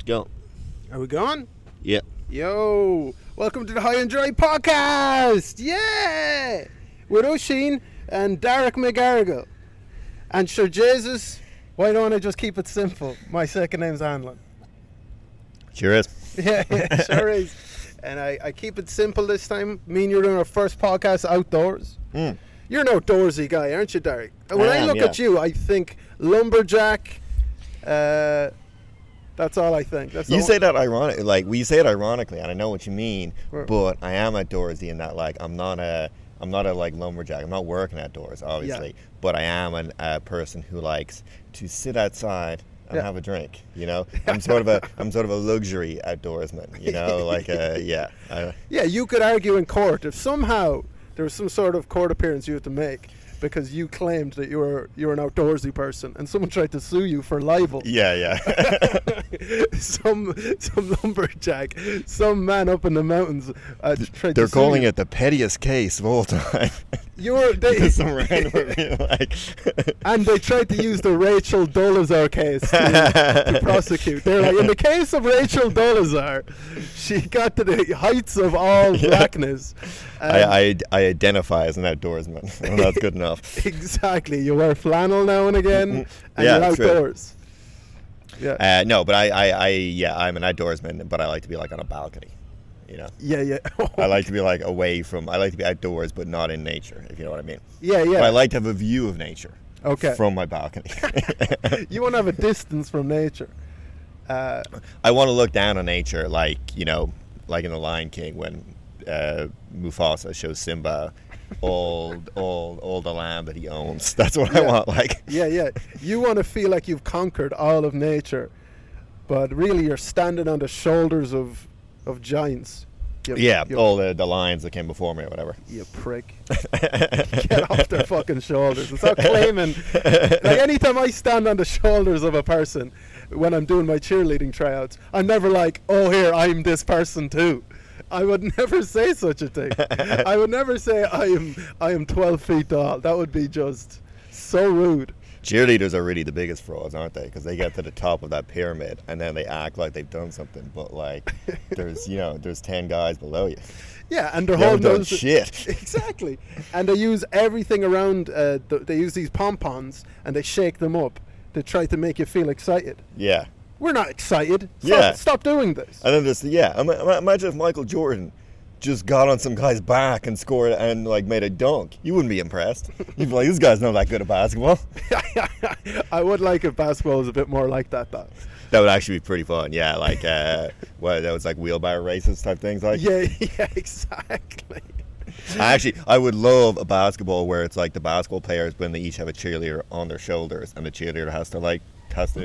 Let's go. Are we going? Yep. Yo, welcome to the High and Dry podcast. Yeah, with O'Sheen and Derek McGargo. And sure, Jesus, why don't I just keep it simple? My second name's Anlan. Sure is. Yeah, sure is. And I keep it simple this time. Me and you're doing our first podcast outdoors. Mm. You're an outdoorsy guy, aren't you, Derek? When I look at you, I think lumberjack. That's all I think. That's you say that ironically. Like, we say it ironically, and I know what you mean. Right. But I am outdoorsy in that, like, I'm not a like lumberjack. I'm not working outdoors, obviously. Yeah. But I am a person who likes to sit outside and have a drink. You know, I'm sort of a luxury outdoorsman. You know, like yeah. You could argue in court if somehow there was some sort of court appearance you had to make because you claimed that you were an outdoorsy person, and someone tried to sue you for libel. Yeah. some lumberjack, some man up in the mountains tried to sue you. They're calling it the pettiest case of all time. Some random like. And they tried to use the Rachel Dolezal case to prosecute. They're like, in the case of Rachel Dolezal, she got to the heights of all blackness. I identify as an outdoorsman. Well, that's good enough. Exactly. You wear flannel now and again, and you're outdoors. True. Yeah. No, but I'm an outdoorsman, but I like to be like on a balcony, you know. Yeah. I like to be like away from. I like to be outdoors, but not in nature, if you know what I mean. Yeah. But I like to have a view of nature. Okay. From my balcony. You want to have a distance from nature. I want to look down on nature, like, you know, like in The Lion King when Mufasa shows Simba. All the land that he owns. That's what I want. Like, you want to feel like you've conquered all of nature, but really you're standing on the shoulders of giants. You all the lions that came before me or whatever. You prick. Get off their fucking shoulders. It's not claiming. Like, anytime I stand on the shoulders of a person when I'm doing my cheerleading tryouts, I'm never like, oh, here, I'm this person too. I would never say such a thing. I would never say I am 12 feet tall. That would be just so rude. Cheerleaders are really the biggest frauds, aren't they? Because they get to the top of that pyramid and then they act like they've done something, but like there's 10 guys below you. Yeah, and they're holding done shit. Exactly, and they use everything around. They use these pom poms and they shake them up to try to make you feel excited. Yeah. We're not excited. Stop doing this. And then imagine if Michael Jordan just got on some guy's back and scored and like made a dunk. You wouldn't be impressed. You'd be like, this guy's not that good at basketball. I would like if basketball was a bit more like that, though. That would actually be pretty fun. Yeah, like that was like wheelbarrow races type things. Like yeah, exactly. I would love a basketball where it's like the basketball players when they each have a cheerleader on their shoulders and the cheerleader has to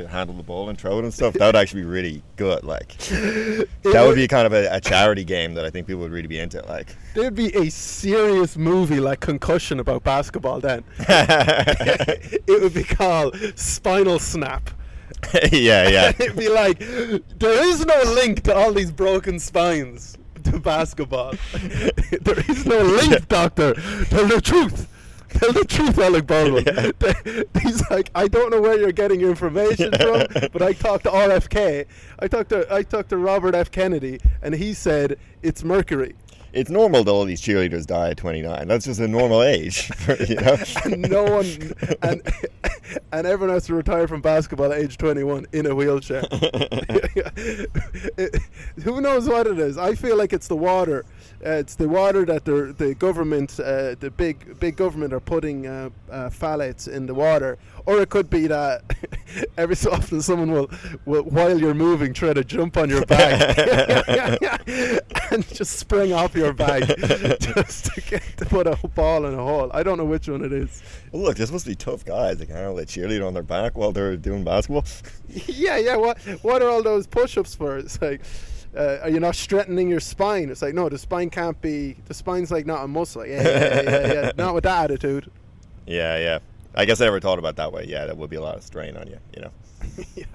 handle the ball and throw it and stuff. That would actually be really good. Like, that would be kind of a charity game that I think people would really be into. Like, there'd be a serious movie like Concussion about basketball then. It would be called Spinal Snap. Yeah. And it'd be like, there is no link to all these broken spines to basketball. There is no link, doctor. Tell the truth. Tell the truth, Alec Baldwin. Yeah. He's like, I don't know where you're getting your information from, but I talked to RFK. I talked to Robert F. Kennedy, and he said it's mercury. It's normal that all these cheerleaders die at 29. That's just a normal age, you know. And and everyone has to retire from basketball at age 21 in a wheelchair. Who knows what it is? I feel like it's the water. It's the water that the government, the big government, are putting phthalates in the water. Or it could be that every so often someone will while you're moving, try to jump on your back and just spring off your bag just to put a ball in a hole. I don't know which one it is. Well, look, this must be tough guys. They can't let cheerleader on their back while they're doing basketball. Yeah. What are all those push-ups for? It's like, are you not strengthening your spine? It's like, no, the spine can't be. The spine's like not a muscle. Yeah. Not with that attitude. Yeah. I guess I never thought about that way. Yeah, that would be a lot of strain on you, you know. Yeah.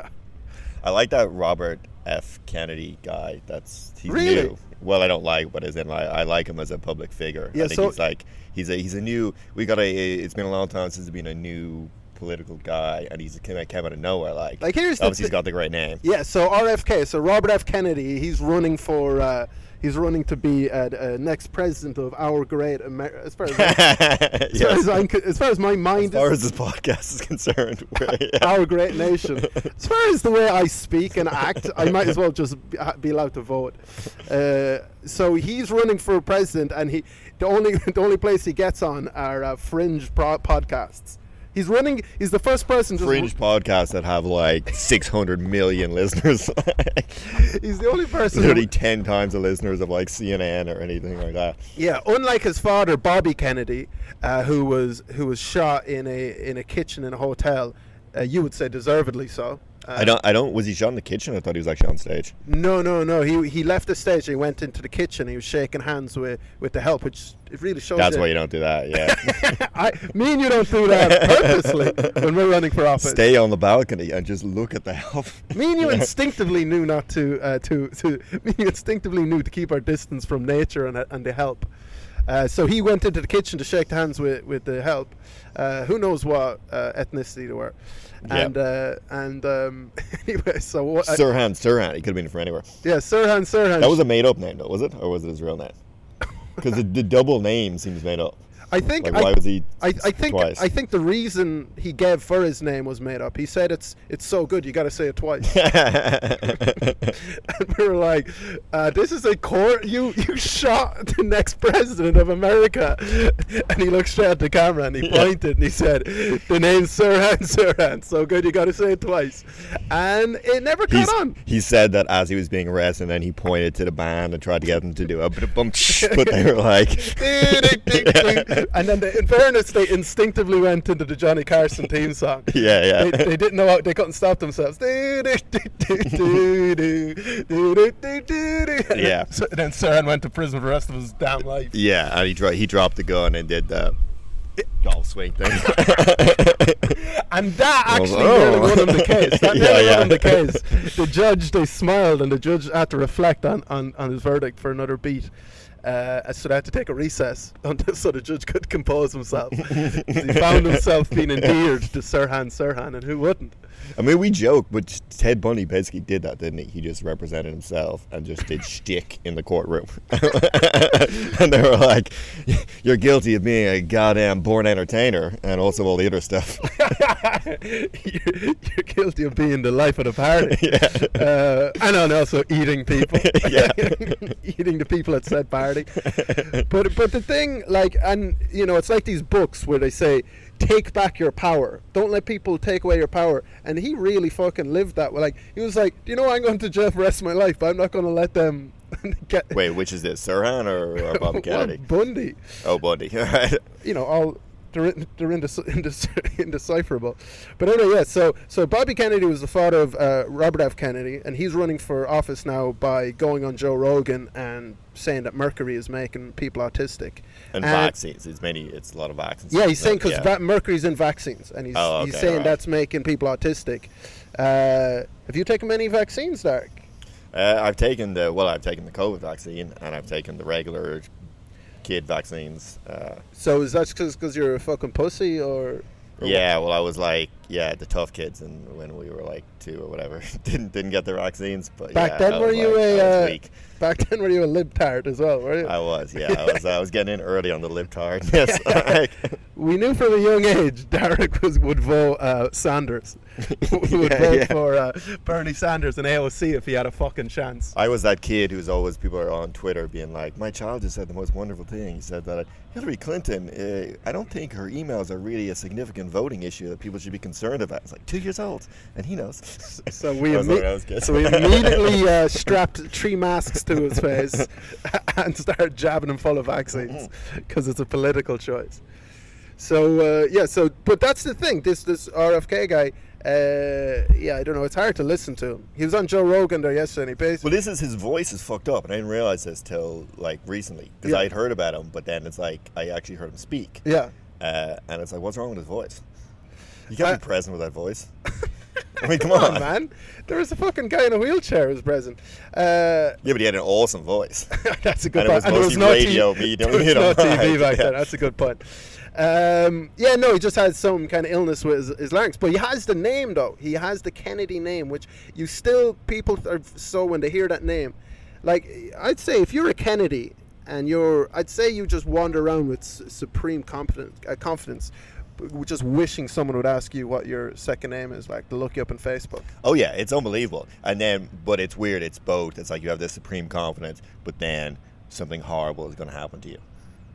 I like that Robert F. Kennedy guy. He's really new. Well, I don't like what is in. I like him as a public figure. Yeah, I think he's a new. It's been a long time since there's been a new political guy, and he's a kid that came out of nowhere. Like here's obviously he's got the great name. Yeah. So RFK, so Robert F. Kennedy, he's running for he's running to be next president of our great America. As far as my mind, as far as this podcast is concerned, our great nation. As far as the way I speak and act, I might as well just be allowed to vote. So he's running for president, and the only place he gets on are fringe podcasts. He's running. He's the first person to fringe podcasts that have like 600 million listeners. He's the only person, literally 10 times the listeners of like CNN or anything like that. Yeah, unlike his father, Bobby Kennedy, who was shot in a kitchen in a hotel. You would say deservedly so. I don't. Was he shot in the kitchen? I thought he was actually on stage. No. He left the stage. He went into the kitchen. He was shaking hands with the help, which it really shows. That's why you don't do that. Yeah. Me and you don't do that purposely when we're running for office. Stay on the balcony and just look at the help. Me and you instinctively knew not to Me and you instinctively knew to keep our distance from nature and the help. So he went into the kitchen to shake hands with the help. Who knows what ethnicity they were. And anyway, so what? Sirhan. He could have been from anywhere. Yeah, Sirhan. That was a made-up name, though, was it? Or was it his real name? Because the double name seems made up. I think. Like, why was he? I think. Twice? I think the reason he gave for his name was made up. He said it's so good you got to say it twice. And we were like, "This is a court. You shot the next president of America." And he looked straight at the camera and he pointed and he said, "The name's Sirhan. So good you got to say it twice." And it never caught on. He said that as he was being arrested, and then he pointed to the band and tried to get them to do a bit of bump, but they were like. And then, in fairness, they instinctively went into the Johnny Carson theme song. Yeah. They didn't know how, they couldn't stop themselves. Yeah. Then Sirhan went to prison for the rest of his damn life. Yeah, and he dropped the gun and did the golf swing thing. And that actually nearly won him the case. That nearly won him the case. The judge, they smiled, and the judge had to reflect on his verdict for another beat. So they had to take a recess so the judge could compose himself. He found himself being endeared to Sirhan, and who wouldn't? I mean, we joke, but Ted Bundy basically did that, didn't he? He just represented himself and just did shtick in the courtroom. And they were like, "You're guilty of being a goddamn born entertainer and also all the other stuff." You're guilty of being the life of the party. Yeah. And also eating people. Eating the people at said party. But the thing, like, and, you know, it's like these books where they say, "Take back your power. Don't let people take away your power." And he really fucking lived that way. Like, he was like, "You know, I'm going to jail for the rest of my life, but I'm not going to let them get." Wait, which is this, Sirhan or Bob Kennedy? Bundy. Oh, Bundy. All right. You know, all they're indecipherable. But anyway, yeah. So Bobby Kennedy was the father of Robert F. Kennedy, and he's running for office now by going on Joe Rogan and saying that mercury is making people autistic. And vaccines. It's a lot of vaccines. Yeah, he's saying because mercury's in vaccines, and he's saying that's making people autistic. Have you taken many vaccines, Derek? I've taken the COVID vaccine, and I've taken the regular kid vaccines. So is that because you're a fucking pussy, or? Yeah, well, I was like, the tough kids, and when we were like 2 or whatever, didn't get their vaccines. But back then, were you back then, were you a libtard as well? Were you? I was, yeah. I was getting in early on the libtard. Yes, right. We knew from a young age Derek would vote Sanders. Would vote for Bernie Sanders and AOC if he had a fucking chance. I was that kid who's always, people are on Twitter being like, "My child just said the most wonderful thing. He said that Hillary Clinton, I don't think her emails are really a significant voting issue that people should be concerned about." It's like 2 years old, and he knows. So we, we immediately strapped 3 masks to his face and started jabbing him full of vaccines because it's a political choice. So but that's the thing. This RFK guy. I don't know. It's hard to listen to him. He was on Joe Rogan there yesterday. And he basically. Well, this is his voice is fucked up, and I didn't realize this till like recently because I'd heard about him, but then it's like I actually heard him speak. Yeah. And it's like, what's wrong with his voice? You can't be present with that voice. I mean, come on, man. There was a fucking guy in a wheelchair who was present. Yeah, but he had an awesome voice. That's a good point. And there was no TV back then. That's a good point. Yeah, no, he just has some kind of illness with his larynx. But he has the name, though. He has the Kennedy name, which you still, people are, so when they hear that name, like, I'd say if you're a Kennedy and you're, I'd say you just wander around with supreme confidence, just wishing someone would ask you what your second name is, like, to look you up on Facebook. Oh, yeah, it's unbelievable. And then, but it's weird, it's both. It's like you have this supreme confidence, but then something horrible is going to happen to you.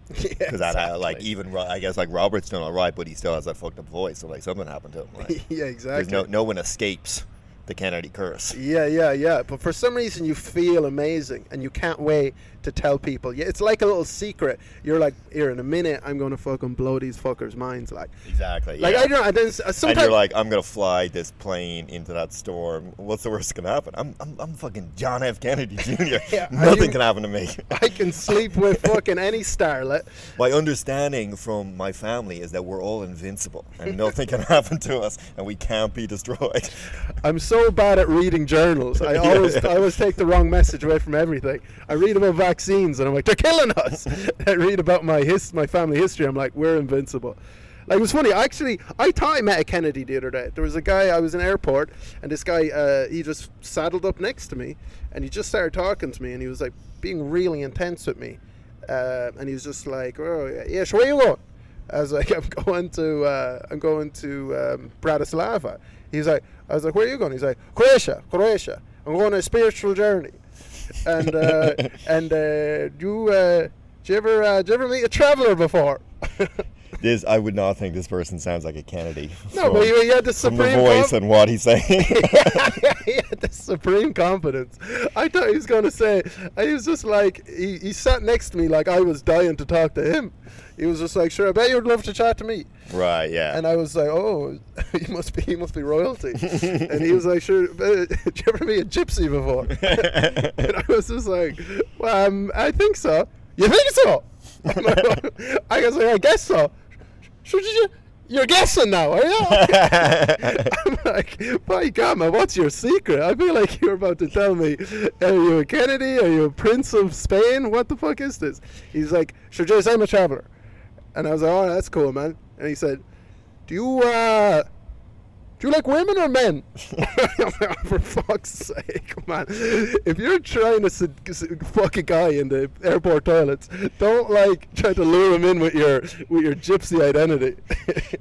Because yeah, exactly. Like, even I guess like Robert's done all right, but he still has that fucked up voice. So like something happened to him. Like, yeah, exactly. No one escapes the Kennedy curse. Yeah. But for some reason, you feel amazing, and you can't wait to tell people. Yeah, it's like a little secret. You're like, here in a minute, I'm gonna fucking blow these fuckers' minds. Like, exactly. Like, yeah. I don't know. And you're like, I'm gonna fly this plane into that storm. What's the worst that can happen? I'm fucking John F. Kennedy Jr. Yeah, nothing can happen to me. I can sleep with fucking any starlet. My understanding from my family is that we're all invincible, and nothing can happen to us, and we can't be destroyed. I'm so bad at reading journals. I always take the wrong message away from everything. I read about vaccines and I'm like, they're killing us. I read about my family history. I'm like, we're invincible. Like, it was funny. Actually, I thought I met a Kennedy the other day. There was a guy, I was in an airport, and this guy, he just saddled up next to me, and he just started talking to me, and he was like being really intense with me, and he was just like, oh yeah, so where you going? I was like, I'm going to Bratislava. He's like, I was like, where are you going? He's like, Croatia. I'm going on a spiritual journey. And did you ever meet a traveler before? This, I would not think this person sounds like a Kennedy. No, but he had the supreme voice and what he's saying. Yeah, he had the supreme confidence. I thought he was going to say, he was just like, he sat next to me like I was dying to talk to him. He was just like, sure, I bet you'd love to chat to me. Right, yeah. And I was like, oh, he must be royalty. And he was like, sure, did you ever meet a gypsy before? And I was just like, well, I think so. You think so? I was like, I guess so. You're guessing now, are you? I'm like, my God, man, what's your secret? I feel like you're about to tell me, are you a Kennedy? Are you a Prince of Spain? What the fuck is this? He's like, sure, Joyce, I'm a traveler. And I was like, oh, that's cool, man. And he said, do you like women or men? I'm like, oh, for fuck's sake, man. If you're trying to fuck a guy in the airport toilets, don't, like, try to lure him in with your gypsy identity.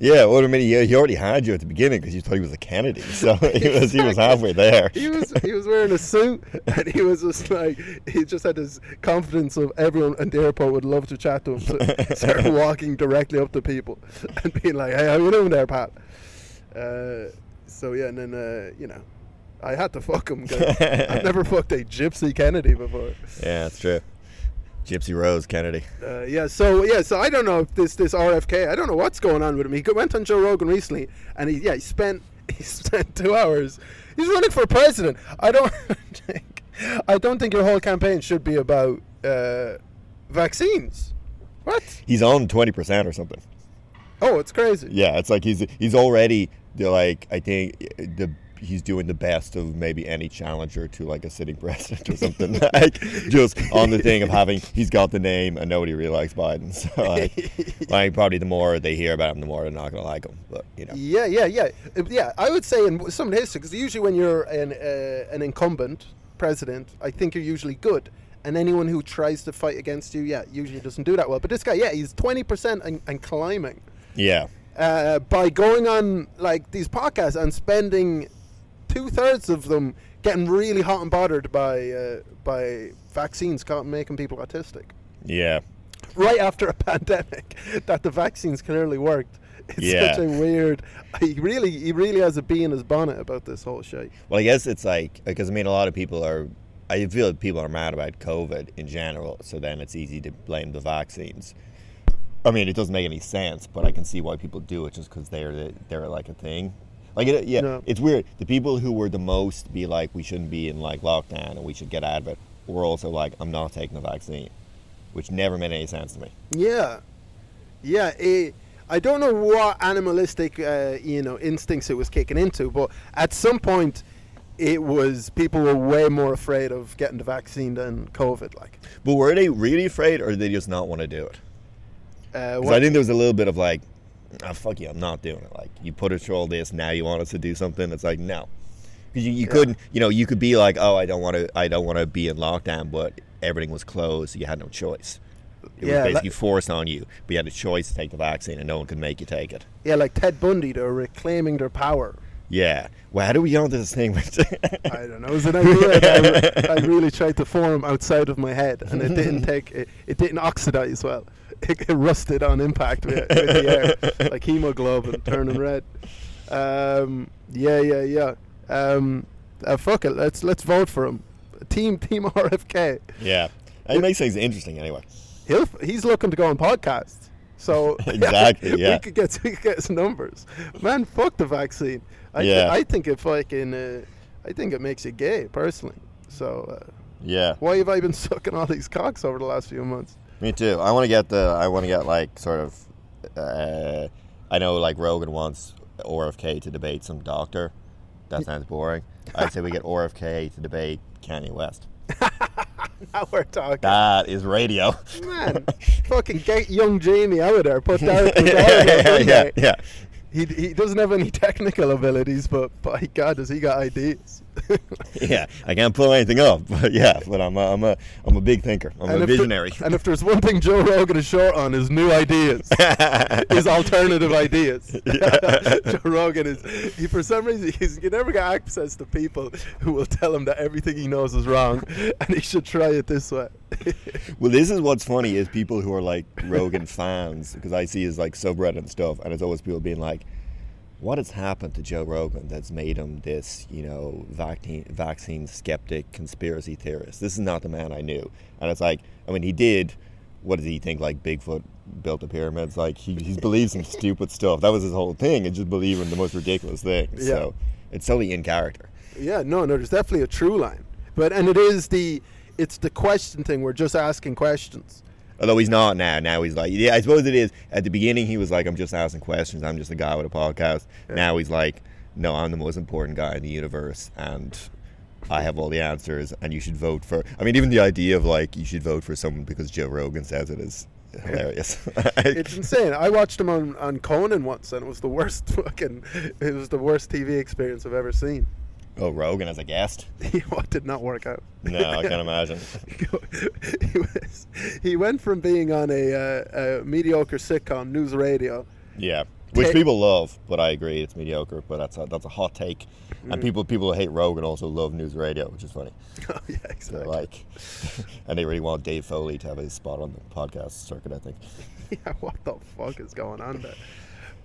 Yeah, well, I mean, he already had you at the beginning because you thought he was a Kennedy. So he was halfway there. He was wearing a suit, and he was just like, he just had this confidence of everyone at the airport would love to chat to him. So he started walking directly up to people and being like, hey, how you doing there, Pat? So yeah, and then I had to fuck him. I've never fucked a gypsy Kennedy before. Yeah, that's true. Gypsy Rose Kennedy. So I don't know if this RFK. I don't know what's going on with him. He went on Joe Rogan recently, and he spent 2 hours. He's running for president. I don't think your whole campaign should be about vaccines. What? He's on 20% or something. Oh, it's crazy. Yeah, it's like he's already. They're like, I think he's doing the best of maybe any challenger to like a sitting president or something. Like, just on the thing of having, he's got the name and nobody really likes Biden. So like probably the more they hear about him, the more they're not gonna like him. But you know. Yeah. I would say in some history, because usually when you're an incumbent president, I think you're usually good. And anyone who tries to fight against you, usually doesn't do that well. But this guy, he's 20% and climbing. Yeah. By going on like these podcasts and spending 2/3 of them getting really hot and bothered by vaccines making people autistic. Yeah. Right after a pandemic, that the vaccines clearly worked. It's such a weird. He really has a bee in his bonnet about this whole shit. Well, I guess it's like, because I mean, a lot of people are. I feel like people are mad about COVID in general, so then it's easy to blame the vaccines. I mean, it doesn't make any sense, but I can see why people do it just because they're like a thing. Like, It's weird. The people who were the most be like, we shouldn't be in like lockdown and we should get out of it, were also like, I'm not taking the vaccine, which never made any sense to me. Yeah. I don't know what animalistic, instincts it was kicking into, but at some point, it was people were way more afraid of getting the vaccine than COVID. Like, but were they really afraid, or did they just not want to do it? Because I think there was a little bit of like, oh, fuck you, I'm not doing it. Like, you put us through all this, now you want us to do something? It's like, no. Because you couldn't, you know, you could be like, oh, I don't want to be in lockdown, but everything was closed, so you had no choice. It was basically forced on you, but you had a choice to take the vaccine, and no one could make you take it. Yeah, like Ted Bundy, they're reclaiming their power. Yeah. Well, how do we get onto this thing? I don't know. It was an idea that I really tried to form outside of my head, and it didn't take, it didn't oxidize well. It rusted on impact with the air, like hemoglobin turning red. Fuck it. Let's vote for him. Team RFK. Yeah. It makes things interesting anyway. He's looking to go on podcasts. So exactly, yeah. we could get some numbers. Man, fuck the vaccine. I think it makes you gay personally. So why have I been sucking all these cocks over the last few months? Me too. I want to get like sort of. I know like Rogan wants RFK to debate some doctor. That sounds boring. I'd say we get RFK to debate Kanye West. Now we're talking. That is radio. Man, fucking get young Jamie out of there. Put Derek McGargo. Yeah. He doesn't have any technical abilities, but by God, does he got ideas? Yeah, I can't pull anything off, but yeah, but I'm a big thinker. I'm a visionary. And if there's one thing Joe Rogan is short on, is new ideas, his alternative ideas. Joe Rogan for some reason, he never got access to people who will tell him that everything he knows is wrong, and he should try it this way. Well, this is what's funny is people who are like Rogan fans, because I see his like subreddit and stuff, and it's always people being like, what has happened to Joe Rogan that's made him this, you know, vaccine skeptic conspiracy theorist? This is not the man I knew. And it's like, I mean, he did, what did he think, like Bigfoot built the pyramids? Like, he believes some stupid stuff. That was his whole thing, and just believing the most ridiculous things. Yeah. So it's totally in character. Yeah, no, there's definitely a true line. But, and it's the question thing. We're just asking questions. Although he's not now. Now he's like, yeah, I suppose it is. At the beginning, he was like, I'm just asking questions. I'm just a guy with a podcast. Yeah. Now he's like, no, I'm the most important guy in the universe, and I have all the answers, and you should vote for... I mean, even the idea of, like, you should vote for someone because Joe Rogan says it is hilarious. It's insane. I watched him on Conan once, and it was the worst fucking... It was the worst TV experience I've ever seen. Oh, Rogan as a guest? What did not work out? No, I can't imagine. He went from being on a mediocre sitcom, news radio. Yeah, which people love, but I agree it's mediocre. But that's a hot take, and people who hate Rogan also love news radio, which is funny. Oh yeah, exactly. They're like, and they really want Dave Foley to have his spot on the podcast circuit, I think. Yeah, what the fuck is going on there?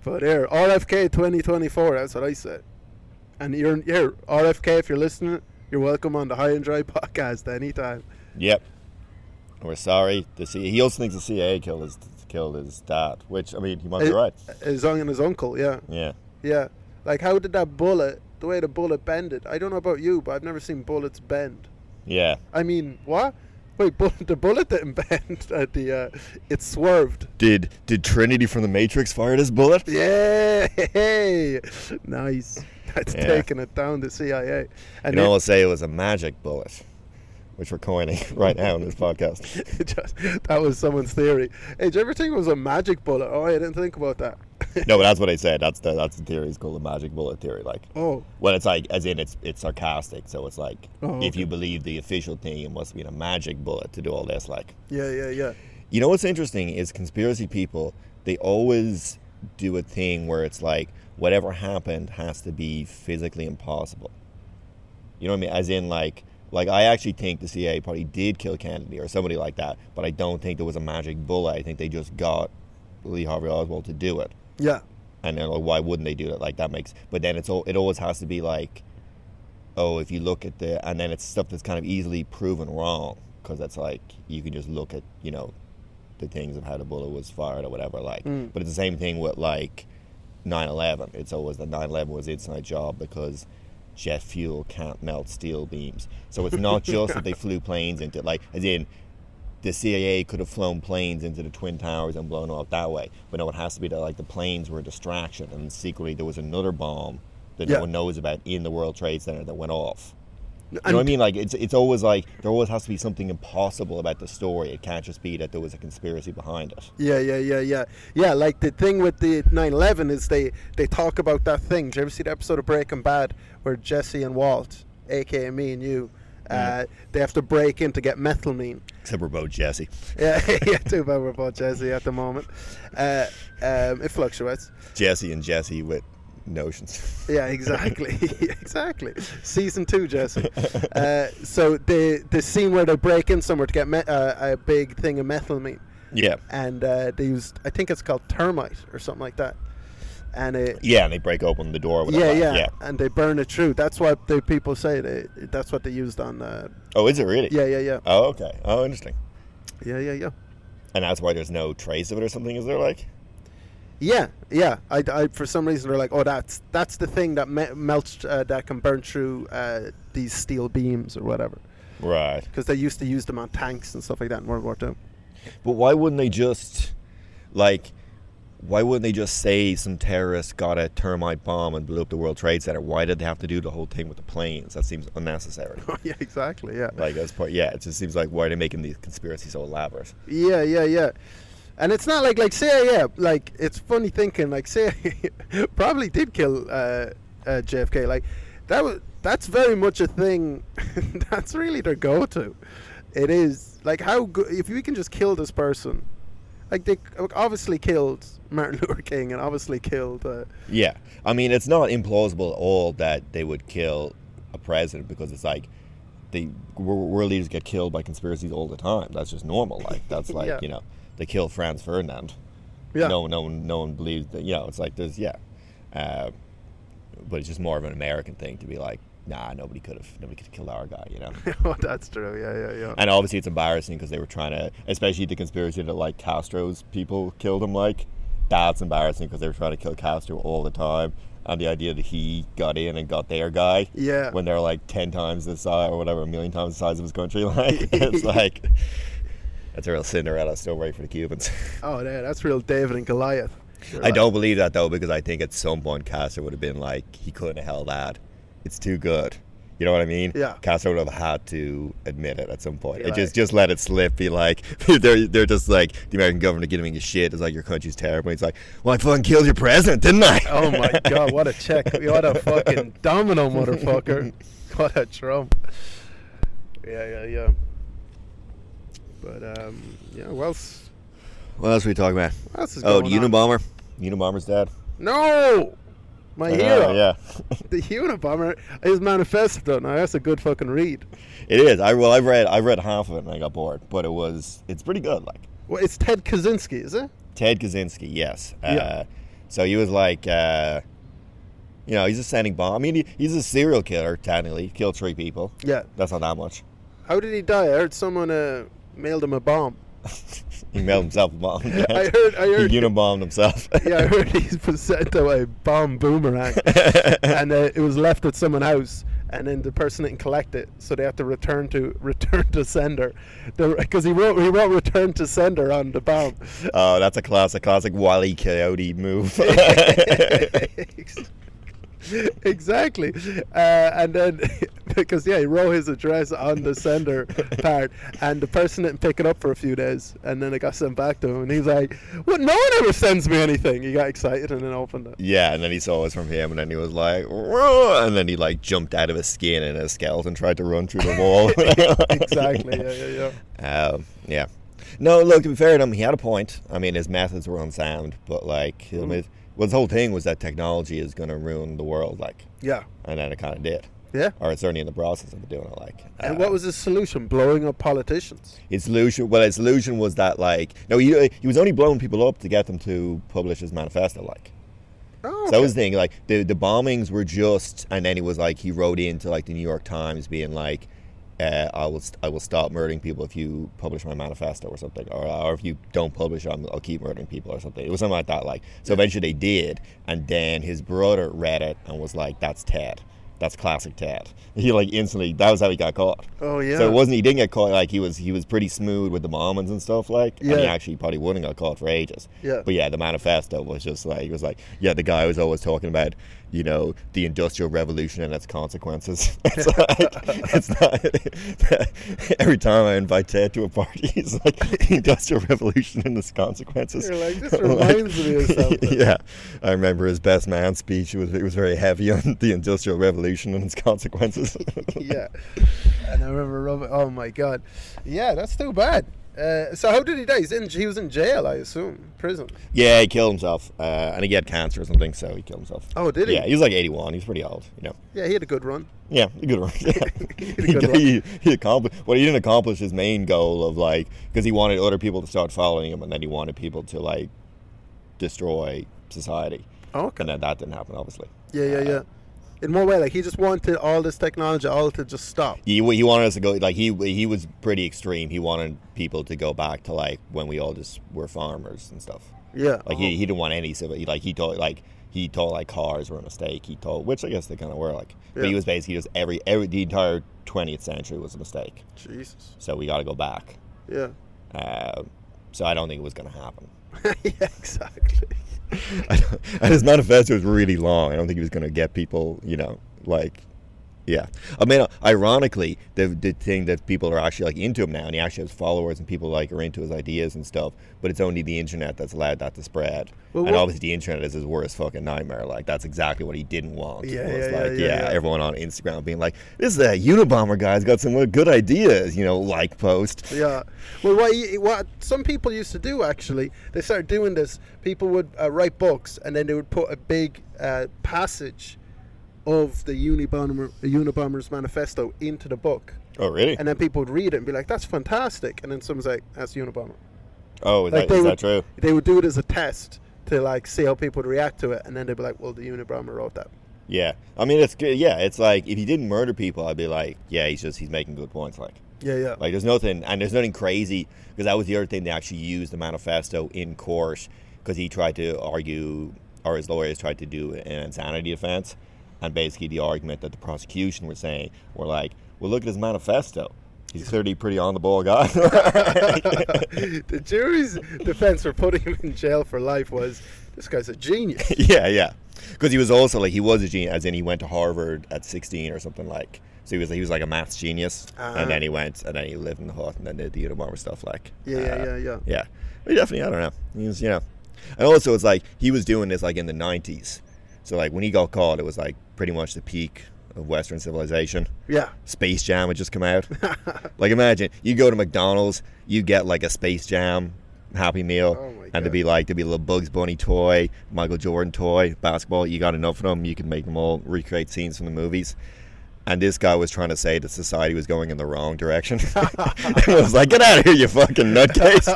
But here, RFK 2024. That's what I said. And you're RFK, if you're listening, you're welcome on the High and Dry podcast anytime. Yep. We're sorry. He also thinks the CIA killed his dad, which, I mean, he might be right. His uncle, yeah. Yeah. Yeah. Like, how did that bullet, the way the bullet bended? I don't know about you, but I've never seen bullets bend. Yeah. I mean, what? Wait, the bullet didn't bend at it swerved. Did Trinity from the Matrix fire this bullet? Yeah. Hey. Nice. That's taking it down to CIA. And you almost say it was a magic bullet, which we're coining right now in this podcast. That was someone's theory. Hey, did you ever think it was a magic bullet? Oh, I didn't think about that. No, but that's what I said. That's the theory. It's called the magic bullet theory. Like, oh, well, it's like, as in it's sarcastic. So it's like, if you believe the official thing, it must be a magic bullet to do all this. Like, yeah. You know what's interesting is conspiracy people. They always do a thing where it's like, whatever happened has to be physically impossible. You know what I mean? As in, like I actually think the CIA probably did kill Kennedy or somebody like that, but I don't think there was a magic bullet. I think they just got Lee Harvey Oswald to do it. Yeah. And then, like, why wouldn't they do it? Like, that makes... But then it always has to be like, oh, if you look at the... And then it's stuff that's kind of easily proven wrong, because that's like, you can just look at, you know, the things of how the bullet was fired or whatever, like. Mm. But it's the same thing with, like... 9/11. It's always that 9/11 was inside job because jet fuel can't melt steel beams. So it's not just that they flew planes into, like, as in the CIA could have flown planes into the Twin Towers and blown up that way. But no, it has to be that, like, the planes were a distraction, and secretly there was another bomb that no one knows about in the World Trade Center that went off. You know what I mean? Like, it's always like, there always has to be something impossible about the story. It can't just be that there was a conspiracy behind it. Yeah, like the thing with the 9/11 is they talk about that thing. Did you ever see the episode of Breaking Bad where Jesse and Walt, a.k.a. me and you, they have to break in to get methylamine? Except we're both Jesse. Yeah, too bad we're both Jesse at the moment. It fluctuates. Jesse and Jesse with notions. Yeah, exactly. Season 2, Jesse. So the scene where they break in somewhere to get a big thing of methylamine. Yeah. And they used, I think it's called termite or something like that. And and they break open the door with yeah, and they burn it through. That's what the people say. That's what they used on. Oh, is it really? Yeah. Oh, okay. Oh, interesting. Yeah. And that's why there's no trace of it or something. Is there like? Yeah. I for some reason they're like, oh, that's the thing that melts that can burn through these steel beams or whatever. Right. Because they used to use them on tanks and stuff like that in World War II. But why wouldn't they just like? Why wouldn't they just say some terrorists got a termite bomb and blew up the World Trade Center? Why did they have to do the whole thing with the planes? That seems unnecessary. Yeah, exactly. Yeah. Like that's part. Yeah, it just seems like why are they making these conspiracies so elaborate? Yeah. And it's not like like it's funny thinking like CIA probably did kill JFK. Like that's very much a thing. That's really their go-to. It is like how good if we can just kill this person. Like they obviously killed Martin Luther King and obviously killed. Yeah, I mean it's not implausible at all that they would kill a president because it's like world leaders get killed by conspiracies all the time. That's just normal. Like that's like you know they killed Franz Ferdinand. Yeah. No one believes that. You know it's like there's but it's just more of an American thing to be like. Nah, nobody could have killed our guy, you know. Oh, that's true. Yeah. And obviously, it's embarrassing because they were trying to, especially the conspiracy that like Castro's people killed him. Like, that's embarrassing because they were trying to kill Castro all the time. And the idea that he got in and got their guy, when they're like 10 times the size or whatever, 1,000,000 times the size of his country, like it's like that's a real Cinderella story for the Cubans. Oh, yeah, that's real David and Goliath. I don't believe that though because I think at some point Castro would have been like he couldn't have held that. It's too good. You know what I mean? Yeah. Castro would have had to admit it at some point. Like, just let it slip. Be like, they're just like, the American government giving a shit. It's like, your country's terrible. He's like, well, I fucking killed your president, didn't I? Oh, my God. What a check. What a fucking domino, motherfucker. What a Trump. Yeah. But, what else are we talking about? What else is going on? Unabomber. Unabomber's dead. No! My hero. Yeah. The Unabomber is manifesto now. That's a good fucking read. It is. I've read half of it and I got bored, but it's pretty good. Like, well, it's Ted Kaczynski, is it? Ted Kaczynski, yes. So he was like, he's a sending bomb. I mean, he's a serial killer technically. He killed 3 people. Yeah, that's not that much. How did he die? I heard someone mailed him a bomb. He mailed himself a bomb. Yeah. I heard. He unibombed himself. Yeah, I heard he was sent away bomb boomerang, and it was left at someone's house, and then the person didn't collect it, so they had to return to sender, because he wrote return to sender on the bomb. Oh, that's a classic Wile E. Coyote move. Exactly. And then because he wrote his address on the sender part and the person didn't pick it up for a few days and then it got sent back to him and he's like, what, no one ever sends me anything. He got excited and then opened it, and then he saw it was from him and then he was like, whoa! And then he like jumped out of his skin and his skeleton tried to run through the wall. Exactly. No, look, to be fair to him, he had a point. I mean, his methods were unsound, but like well, the whole thing was that technology is going to ruin the world, like. Yeah. And then it kind of did. Yeah. Or it's certainly in the process of doing it, like. And what was his solution? Blowing up politicians? His solution was that, like, no, he was only blowing people up to get them to publish his manifesto, like. Oh, okay. So that was the thing, like, the bombings were just, and then he was like, he wrote into, like, the New York Times being like, I will stop murdering people if you publish my manifesto or something, or if you don't publish it, I'll keep murdering people or something. It was something like that. Like, so eventually they did, and then his brother read it and was like, "That's Ted. That's classic Ted." He like instantly. That was how he got caught. Oh yeah. So it wasn't. He didn't get caught. Like he was pretty smooth with the bombings and stuff. Like, and he actually probably wouldn't got caught for ages. Yeah. But yeah, the manifesto was just like it was like the guy was always talking about you know, the Industrial Revolution and its consequences. It's like, it's not, every time I invite Ted to a party, he's like, the Industrial Revolution and its consequences. You're like, this reminds me of something. Yeah. I remember his best man speech. It was very heavy on the Industrial Revolution and its consequences. Yeah. And I remember Robert, oh my God. Yeah, that's too bad. So how did he die? He was in jail, I assume. Prison. Yeah, he killed himself. And he had cancer or something, so he killed himself. Oh, did he? Yeah, he was like 81. He was pretty old, you know. Yeah, he had a good run. Yeah, a good run. Yeah. He accomplished. Well, he didn't accomplish his main goal of, like, because he wanted other people to start following him, and then he wanted people to, like, destroy society. Oh, okay. And then that didn't happen, obviously. Yeah. In one way, like, he just wanted all this technology all to just stop. He wanted us to go, like, he was pretty extreme. He wanted people to go back to, like, when we all just were farmers and stuff. Yeah. Like, he didn't want any civil, like, he thought, like, cars were a mistake. He thought, which I guess they kind of were, like. Yeah. But he was basically just the entire 20th century was a mistake. Jesus. So we got to go back. Yeah. So I don't think it was going to happen. Yeah, exactly. And his manifesto was really long. I don't think he was going to get people, you know, like, yeah. I mean, ironically, the thing that people are actually, like, into him now, and he actually has followers and people, like, are into his ideas and stuff, but it's only the internet that's allowed that to spread. Well, and obviously the internet is his worst fucking nightmare. Like, that's exactly what he didn't want. Yeah, everyone on Instagram being like, this is a Unabomber guy's got some good ideas, you know, like post. Yeah. Well, what some people used to do, actually, they started doing this. People would write books, and then they would put a big passage of the Unabomber's manifesto into the book. Oh, really? And then people would read it and be like, that's fantastic. And then someone's like, that's Unabomber. Oh, is, like, that, is that true? They would do it as a test to, like, see how people would react to it. And then they'd be like, well, the Unabomber wrote that. Yeah. I mean, it's good. Yeah, it's like, if he didn't murder people, I'd be like, yeah, he's making good points, like. Yeah. Like, there's nothing crazy, because that was the other thing. They actually used the manifesto in court, because he tried to argue, or his lawyers tried to do an insanity defense. And basically the argument that the prosecution were saying were like, well, look at his manifesto. He's clearly pretty on the ball guy. The jury's defense for putting him in jail for life was, this guy's a genius. Yeah. Because he was also, like, he was a genius, as in he went to Harvard at 16 or something, like. So he was like a maths genius. Uh-huh. And then he went, and then he lived in the hut, and then did the Unabomber stuff, like. Yeah. But he definitely, I don't know. He was, you know. And also it's like, he was doing this, like, in the 90s. So, like, when he got caught, it was, like, pretty much the peak of Western civilization. Yeah. Space Jam had just come out. Like, imagine, you go to McDonald's, you get, like, a Space Jam Happy Meal. Oh my God. And there'd be a little Bugs Bunny toy, Michael Jordan toy, basketball. You got enough of them, you can make them all recreate scenes from the movies. And this guy was trying to say that society was going in the wrong direction. And I was like, get out of here, you fucking nutcase.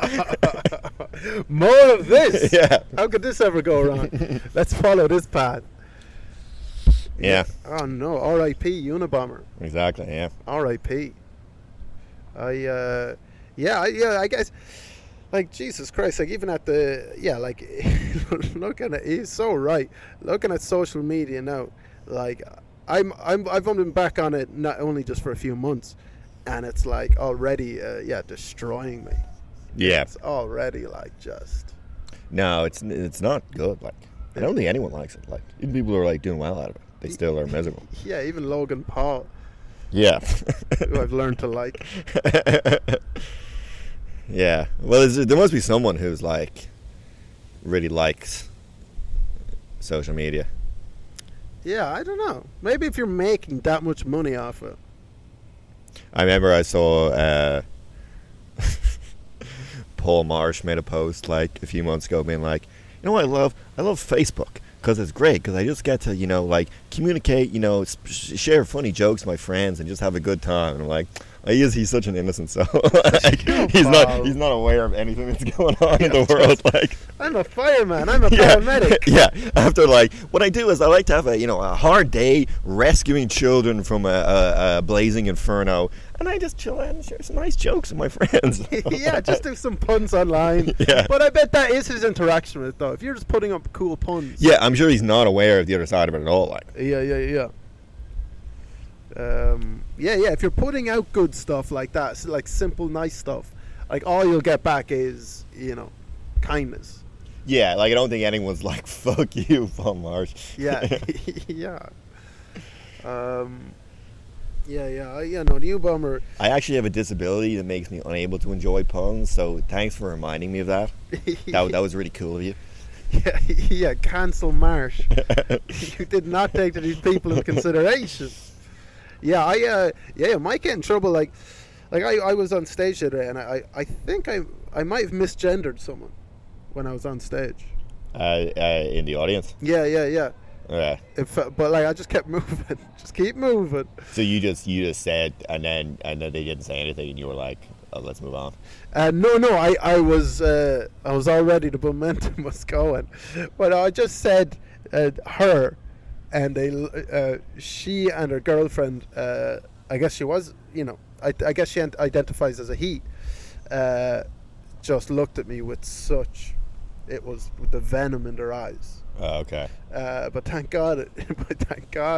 More of this. Yeah. How could this ever go wrong? Let's follow this path. Yeah. Oh, no. R.I.P. Unabomber. Exactly, yeah. R.I.P. I guess, like, Jesus Christ, like, even at the, yeah, like, he's so right. Looking at social media now, like, I've only been back on it not only just for a few months, and it's like already destroying me. Yeah, it's already like just. No, it's not good. Like, I don't think anyone likes it. Like, even people who are like doing well out of it, they still are miserable. Yeah, even Logan Paul. Yeah, who I've learned to like. Yeah, well, there must be someone who's like really likes social media. Yeah, I don't know. Maybe if you're making that much money off it. I remember I saw Paul Marsh made a post like a few months ago being like, you know what I love Facebook because it's great because I just get to, you know, like communicate, you know, share funny jokes with my friends and just have a good time. And I'm like, he's such an innocent soul. Like, he's not aware of anything that's going on in the world. Like, I'm a fireman. I'm a paramedic. Yeah. After like what I do is I like to have a hard day rescuing children from a blazing inferno, and I just chill out and share some nice jokes with my friends. Yeah, just do some puns online. Yeah. But I bet that is his interaction with it though. If you're just putting up cool puns. Yeah, I'm sure he's not aware of the other side of it at all. Like. Yeah. If you're putting out good stuff like that, like simple nice stuff, like all you'll get back is, you know, kindness. Yeah, like I don't think anyone's like, fuck you, Paul Marsh. Yeah. Yeah. No, the Unabomber. I actually have a disability that makes me unable to enjoy puns, so thanks for reminding me of that. That was really cool of you. Yeah, cancel Marsh. You did not take these people into consideration. Yeah, I might get in trouble. Like I was on stage today, and I think I might have misgendered someone when I was on stage. In the audience. Yeah. Yeah. But like I just kept moving, just keep moving. So you just said, and then they didn't say anything, and you were like, oh, let's move on. I was already, the momentum was going, but I just said her, and they she and her girlfriend. I guess she was, I guess she identifies as a he. Just looked at me with with the venom in their eyes. Oh, okay. But thank God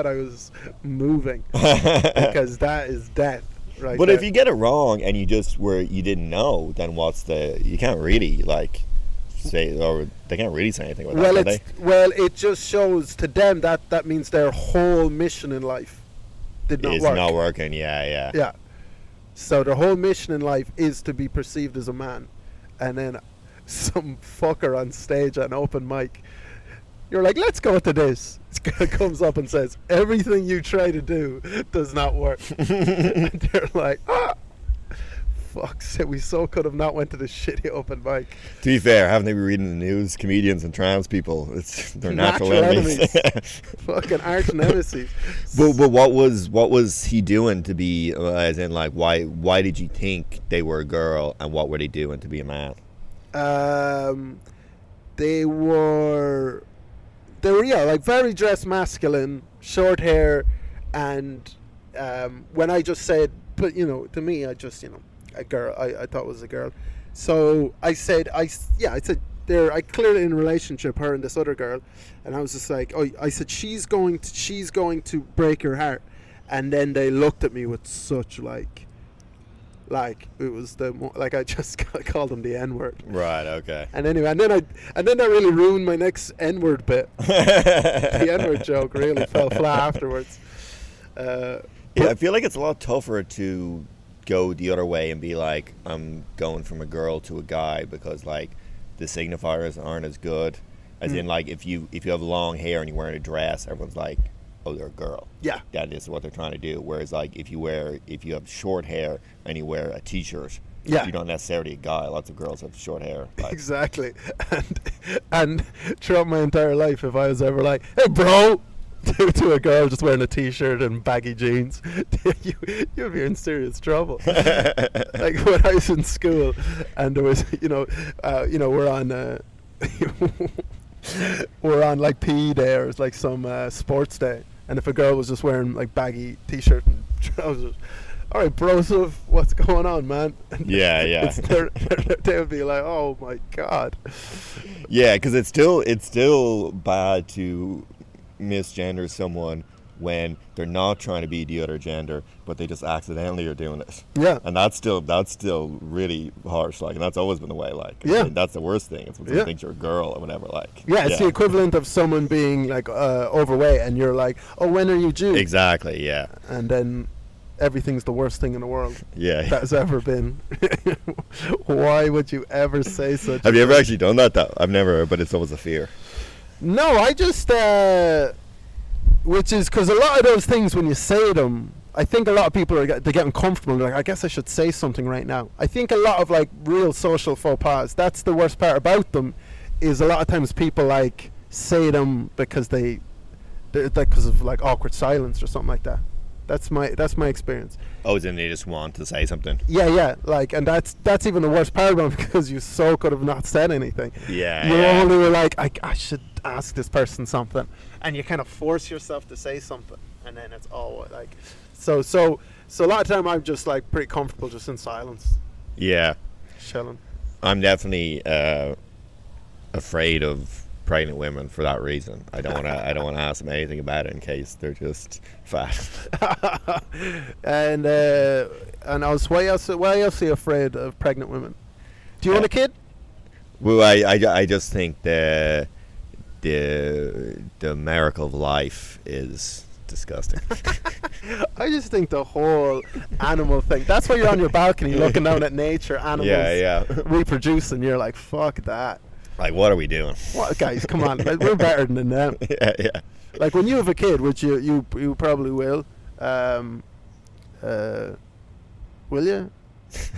I was moving, because that is death. Right. But there. If you get it wrong and you didn't know, then you can't really say, or they can't really say anything about that, can they? Well, it just shows to them that means their whole mission in life did not work. It's not working, yeah. So their whole mission in life is to be perceived as a man, and then some fucker on stage at an open mic, you're like, let's go to this. Comes up and says, everything you try to do does not work. And they're like, fuck, we so could have not went to this shitty open mic. To be fair, haven't they been reading the news? Comedians and trans people, they're natural enemies. Fucking arch nemesis. But what was he doing to be, as in like, why did you think they were a girl, and what were they doing to be a man? They were very dressed masculine, short hair, and when I just said, but to me, I just a girl, I thought it was a girl, so I said, I said they're clearly in a relationship, her and this other girl, and I was just like, oh, I said she's going to break your heart, and then they looked at me with such like it was I just called them the N-word. Right. Okay. And anyway, and then that really ruined my next N-word bit. The N-word joke really fell flat afterwards. I feel like it's a lot tougher to go the other way and be like, I'm going from a girl to a guy, because like the signifiers aren't as good. As in, like if you have long hair and you're wearing a dress, everyone's like, oh, they're a girl. Yeah. That is what they're trying to do. Whereas like if you have short hair and you wear a t-shirt, yeah, you're not necessarily a guy. Lots of girls have short hair. Like. Exactly. And throughout my entire life, if I was ever like, hey, bro, to a girl just wearing a t-shirt and baggy jeans, you'd be in serious trouble. Like when I was in school, and there was, we're on... we're on like PE day, or it's like some sports day, and if a girl was just wearing like baggy t-shirt and trousers, all right, bros, what's going on, man? And yeah. They would be like, oh my God. Yeah, because it's still bad to misgender someone when they're not trying to be the other gender, but they just accidentally are doing it. Yeah. And that's still really harsh, and that's always been the way, yeah. I mean, that's the worst thing. It's when someone thinks you're a girl or whatever, Yeah, it's the equivalent of someone being, overweight, and you're like, oh, when are you due? Exactly, yeah. And then everything's the worst thing in the world. Yeah. That's ever been. Why would you ever say such Have you ever actually done that, though? I've never, but it's always a fear. No, I just... which is because a lot of those things, when you say them, I think a lot of people they're getting comfortable. They're like, I guess I should say something right now. I think a lot of real social faux pas. That's the worst part about them, is a lot of times people say them because because of awkward silence or something like that. That's my experience. Oh, then they just want to say something. Yeah. And that's even the worst part of it, because you so could have not said anything. Yeah. You only were like, I should ask this person something, and you kind of force yourself to say something, and then it's all so a lot of time I'm just pretty comfortable just in silence. Yeah. Chilling. I'm definitely afraid of pregnant women for that reason. I don't want to ask them anything about it in case they're just fat. And why else are you afraid of pregnant women? Do you want a kid? Well, I just think the miracle of life is disgusting. I just think the whole animal thing. That's why you're on your balcony looking down at nature, animals reproducing. You're like, fuck that. Like, what are we doing? What, guys, come on. Like, we're better than them. Yeah, yeah. Like, when you have a kid, which you probably will you?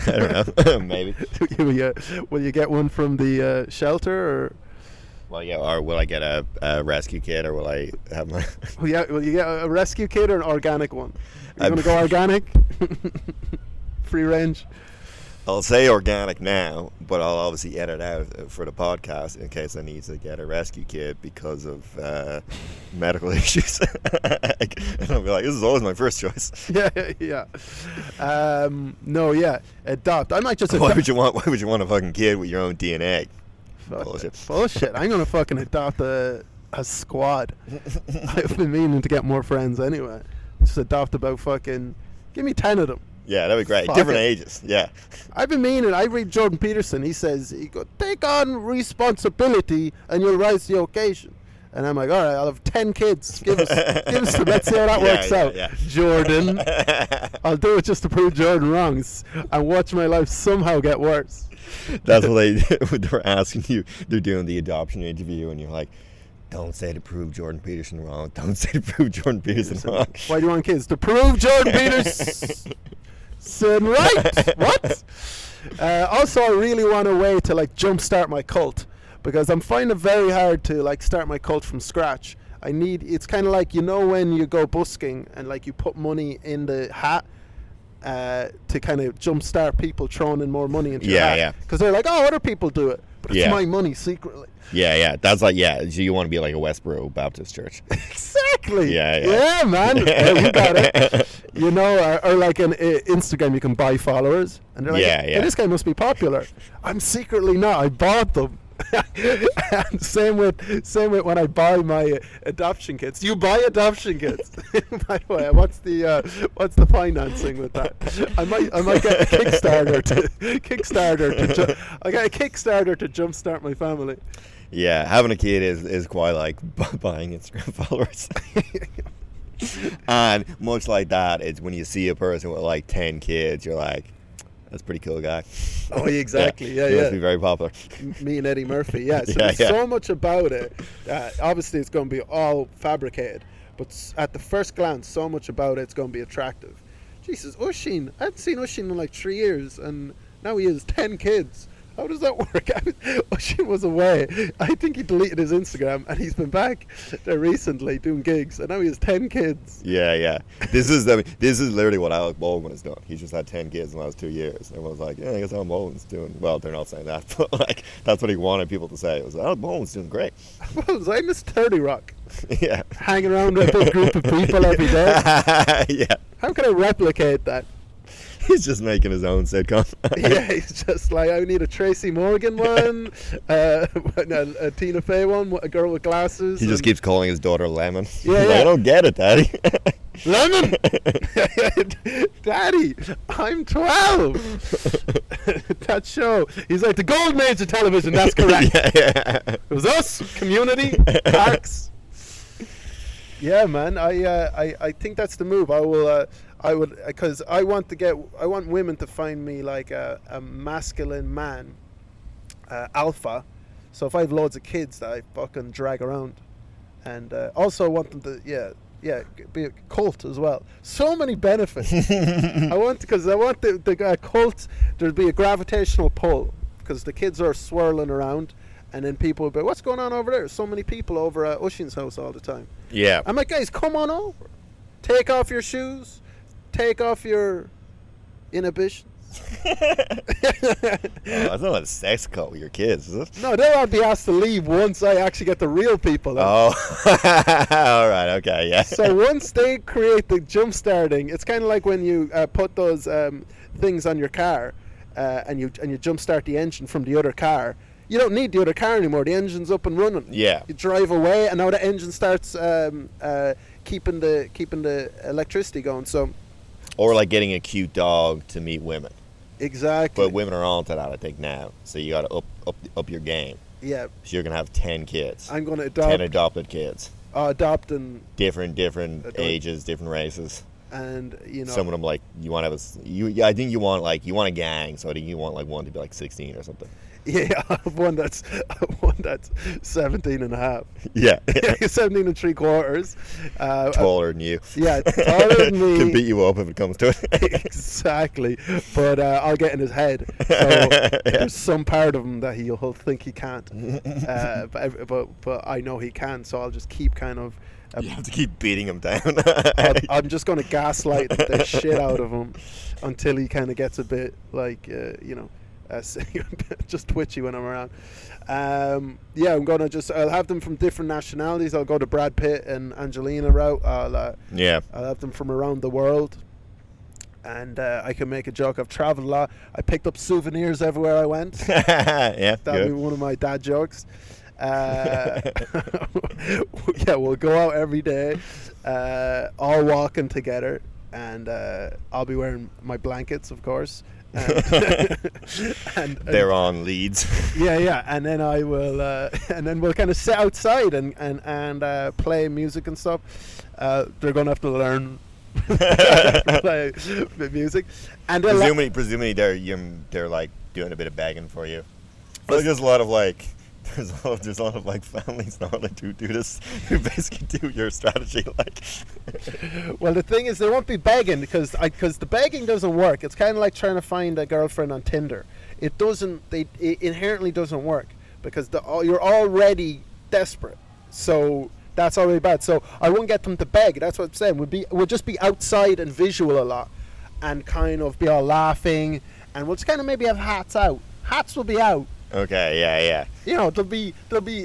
I don't know. Maybe. Will you get one from the shelter, or? Well, yeah. Or will I get a rescue kid, or will I have my? Well, yeah. Will you get a rescue kid or an organic one? Are you going to go organic? Free range. I'll say organic now, but I'll obviously edit out for the podcast in case I need to get a rescue kid because of medical issues. And I'll be like, this is always my first choice. Yeah. Adopt. I might just adopt. Why would you want a fucking kid with your own DNA? Bullshit. I'm going to fucking adopt a squad. I've been meaning to get more friends anyway. Just adopt about fucking, give me 10 of them. Yeah, that'd be great. Different ages. Yeah. I've been meaning. I read Jordan Peterson. He says, take on responsibility and you'll rise to the occasion. And I'm like, all right, I'll have 10 kids. Give us some. Let's see how that works out. Yeah. Jordan. I'll do it just to prove Jordan wrong and watch my life somehow get worse. That's what they're asking you. They're doing the adoption interview and you're like, don't say to prove Jordan Peterson wrong. Why do you want kids? To prove Jordan Peterson right. What? Also, I really want a way to like jumpstart my cult, because I'm finding it very hard to like start my cult from scratch. It's kind of like, you know, when you go busking and like you put money in the hat to kind of jumpstart people throwing in more money into the hat, because they're like, oh, other people do it, but it's my money secretly. That's like, so you want to be like a Westboro Baptist church. Exactly. Yeah, man. We got it. You know, or like an Instagram, you can buy followers, and they're like, this guy must be popular. I'm secretly not. I bought them. Same with when I buy my adoption kits. You buy adoption kits. By the way, what's the financing with that? I might get a Kickstarter to jumpstart my family. Yeah, having a kid is quite like buying Instagram followers. And much like that, it's when you see a person with like 10 kids, you're like, that's a pretty cool guy. Oh, exactly. Yeah. He must be very popular. Me and Eddie Murphy. Yeah. So there's so much about it. Obviously, it's going to be all fabricated, but at the first glance, so much about it's going to be attractive. Jesus, O'Sheen. I haven't seen O'Sheen in like 3 years, and now he has 10 kids. How does that work? O'Sheen was away. I think he deleted his Instagram, and he's been back there recently doing gigs, and now he has 10 kids. Yeah. This is literally what Alec Baldwin has done. He's just had 10 kids in the last 2 years. Everyone's like, I guess Alec Baldwin's doing well. They're not saying that, but like that's what he wanted people to say. It was like, Alec Baldwin's doing great. I miss 30 Rock. Yeah. Hanging around with a big group of people every day. Yeah. How can I replicate that? He's just making his own sitcom. He's just like, I need a Tracy Morgan one, a Tina Fey one, a girl with glasses. He just keeps calling his daughter Lemon. I don't get it, Daddy. Lemon! Daddy, I'm 12. That show. He's like, the golden age of television, that's correct. It was us, Community, Parks. Yeah, man, I think that's the move. I want women to find me like a masculine man, alpha. So if I have loads of kids that I fucking drag around, and also want them to be a cult as well. So many benefits. I want the cult. There'd be a gravitational pull because the kids are swirling around, and then people will be, what's going on over there? So many people over at O'Sheen's house all the time. Yeah. I'm like, guys, come on over. Take off your shoes. Take off your inhibitions. That's not a sex cult with your kids, is it? No, they won't be asked to leave once I actually get the real people in. Oh, all right, okay, yeah. So once they create the jump starting, it's kind of like when you put those things on your car and you jump start the engine from the other car. You don't need the other car anymore. The engine's up and running. Yeah. You drive away, and now the engine starts keeping the electricity going. So, or like getting a cute dog to meet women. Exactly. But women are on to that, I think, now. So you got to up your game. Yeah. So you're going to have 10 kids. I'm going to adopt 10 adopted kids. Adopting different ages, different races. And, you know, some of them, like, you want to have I think you want, like, you want a gang, so I think you want, like, one to be, like, 16 or something. Yeah, one that's 17 and a half. Yeah. 17 and 3/4. Taller than you. Yeah, taller than me. Can beat you up if it comes to it. Exactly. But I'll get in his head. So there's some part of him that he'll think he can't. But I know he can, so I'll just keep kind of... You have to keep beating him down. I'm just going to gaslight the shit out of him until he kind of gets a bit, like, just twitchy when I'm around. I'm going to I'll have them from different nationalities. I'll go to Brad Pitt and Angelina route. I'll have them from around the world. And I can make a joke. I've traveled a lot. I picked up souvenirs everywhere I went. Yeah, that'd be one of my dad jokes. We'll go out every day, all walking together, and I'll be wearing my blankets, of course. And they're on leads. And then I will, and then we'll kind of sit outside and play music and stuff. They're gonna have to learn to play music, and presumably they're like doing a bit of bagging for you. There's a lot of like. There's a lot of like families now that do this, who basically do your strategy. Like, well, the thing is, they won't be begging because the begging doesn't work. It's kind of like trying to find a girlfriend on Tinder. It doesn't. It inherently doesn't work because you're already desperate. So that's already bad. So I won't get them to beg. That's what I'm saying. We'll just be outside and visual a lot, and kind of be all laughing, and we'll just kind of maybe have hats out. Hats will be out. Okay, yeah. You know, there'll be there'll be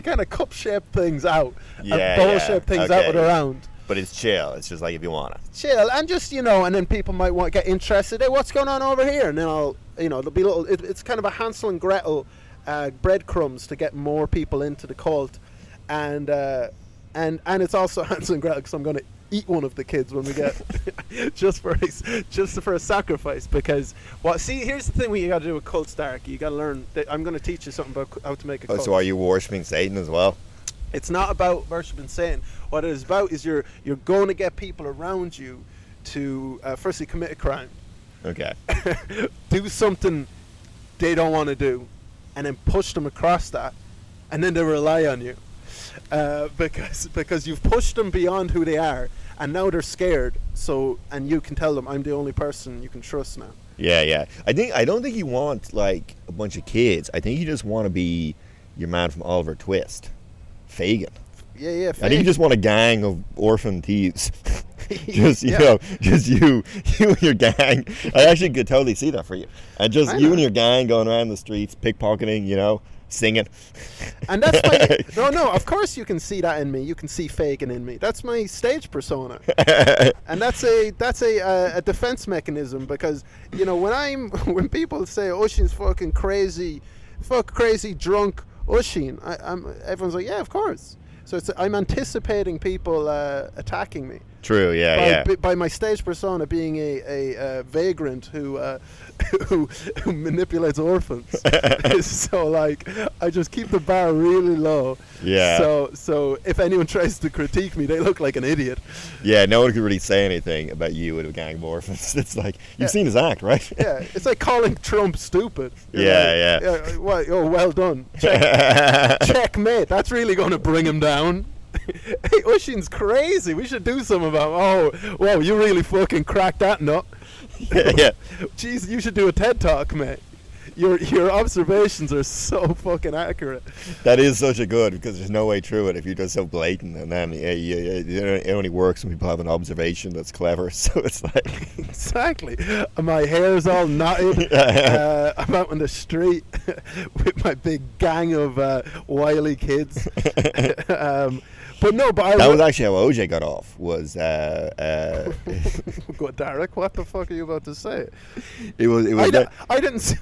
kind of cup-shaped things out, and bowl-shaped things out and around. But it's chill. It's just like if you want to. Chill, and just, you know, and then people might want to get interested. Hey, what's going on over here? And then there'll be little. It's kind of a Hansel and Gretel breadcrumbs to get more people into the cult, and it's also Hansel and Gretel because I'm going to eat one of the kids when we get just for a sacrifice here's the thing we got to do with cults, Derek. You got to learn that I'm going to teach you something about how to make a cult. So are you worshipping Satan as well? It's not about worshipping Satan. What it is about is you're going to get people around you to firstly commit a crime, do something they don't want to do, and then push them across that, and then they rely on you. Because you've pushed them beyond who they are, and now they're scared. So, and you can tell them, I'm the only person you can trust now. Yeah. I don't think you want like a bunch of kids. I think you just want to be your man from Oliver Twist, Fagin. Yeah. Fagin. I think you just want a gang of orphan thieves. You and your gang. I actually could totally see that for you. And just you and your gang going around the streets, pickpocketing. You know. Singing. And that's my of course you can see that in me. You can see Fagin in me. That's my stage persona. And that's a defense mechanism, because you know when people say O'Sheen's fucking crazy drunk O'Sheen, everyone's like, yeah, of course. So I'm anticipating people attacking me. True, by my stage persona being a vagrant who manipulates orphans. So like I just keep the bar really low. Yeah. So if anyone tries to critique me, they look like an idiot. Yeah, no one could really say anything about you and a gang of orphans. It's like you've seen his act, right? Yeah, it's like calling Trump stupid. Yeah. Well done. Checkmate. That's really going to bring him down. Hey, O'Sheen's crazy. We should do something about him. Oh, wow, you really fucking cracked that nut. Yeah. Jeez, you should do a TED Talk, mate. Your observations are so fucking accurate. That is such a good, because there's no way through it if you're just so blatant, and then it only works when people have an observation that's clever. So it's like exactly. My hair's all knotted. I'm out on the street with my big gang of wily kids. That was actually how OJ got off. Was Derek? What the fuck are you about to say? It was. I didn't.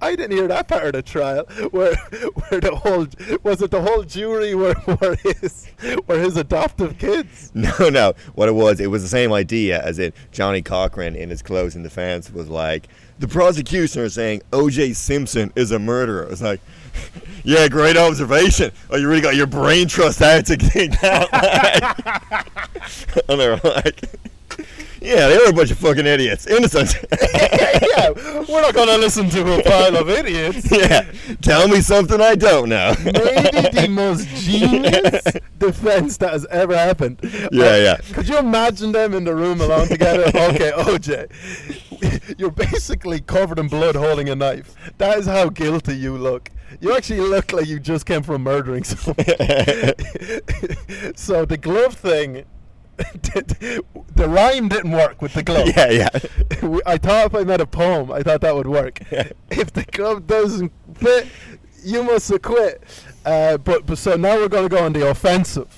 I didn't hear that part of the trial where the whole, was it the whole jury were his adoptive kids? No. What it was the same idea, as in Johnny Cochran in his closing defense was like, the prosecution is saying O.J. Simpson is a murderer. It's like, yeah, great observation. Oh, you really got your brain trust out to get out. And they were like, yeah, they were a bunch of fucking idiots. Innocent. Yeah, we're not going to listen to a pile of idiots. Yeah, tell me something I don't know. Maybe the most genius defense that has ever happened. Yeah. Could you imagine them in the room alone together? Okay, OJ, you're basically covered in blood holding a knife. That is how guilty you look. You actually look like you just came from murdering someone. So the glove thing... the rhyme didn't work with the glove. Yeah. I thought if I made a poem, I thought that would work. Yeah. If the glove doesn't fit, you must acquit. But so now we're going to go on the offensive.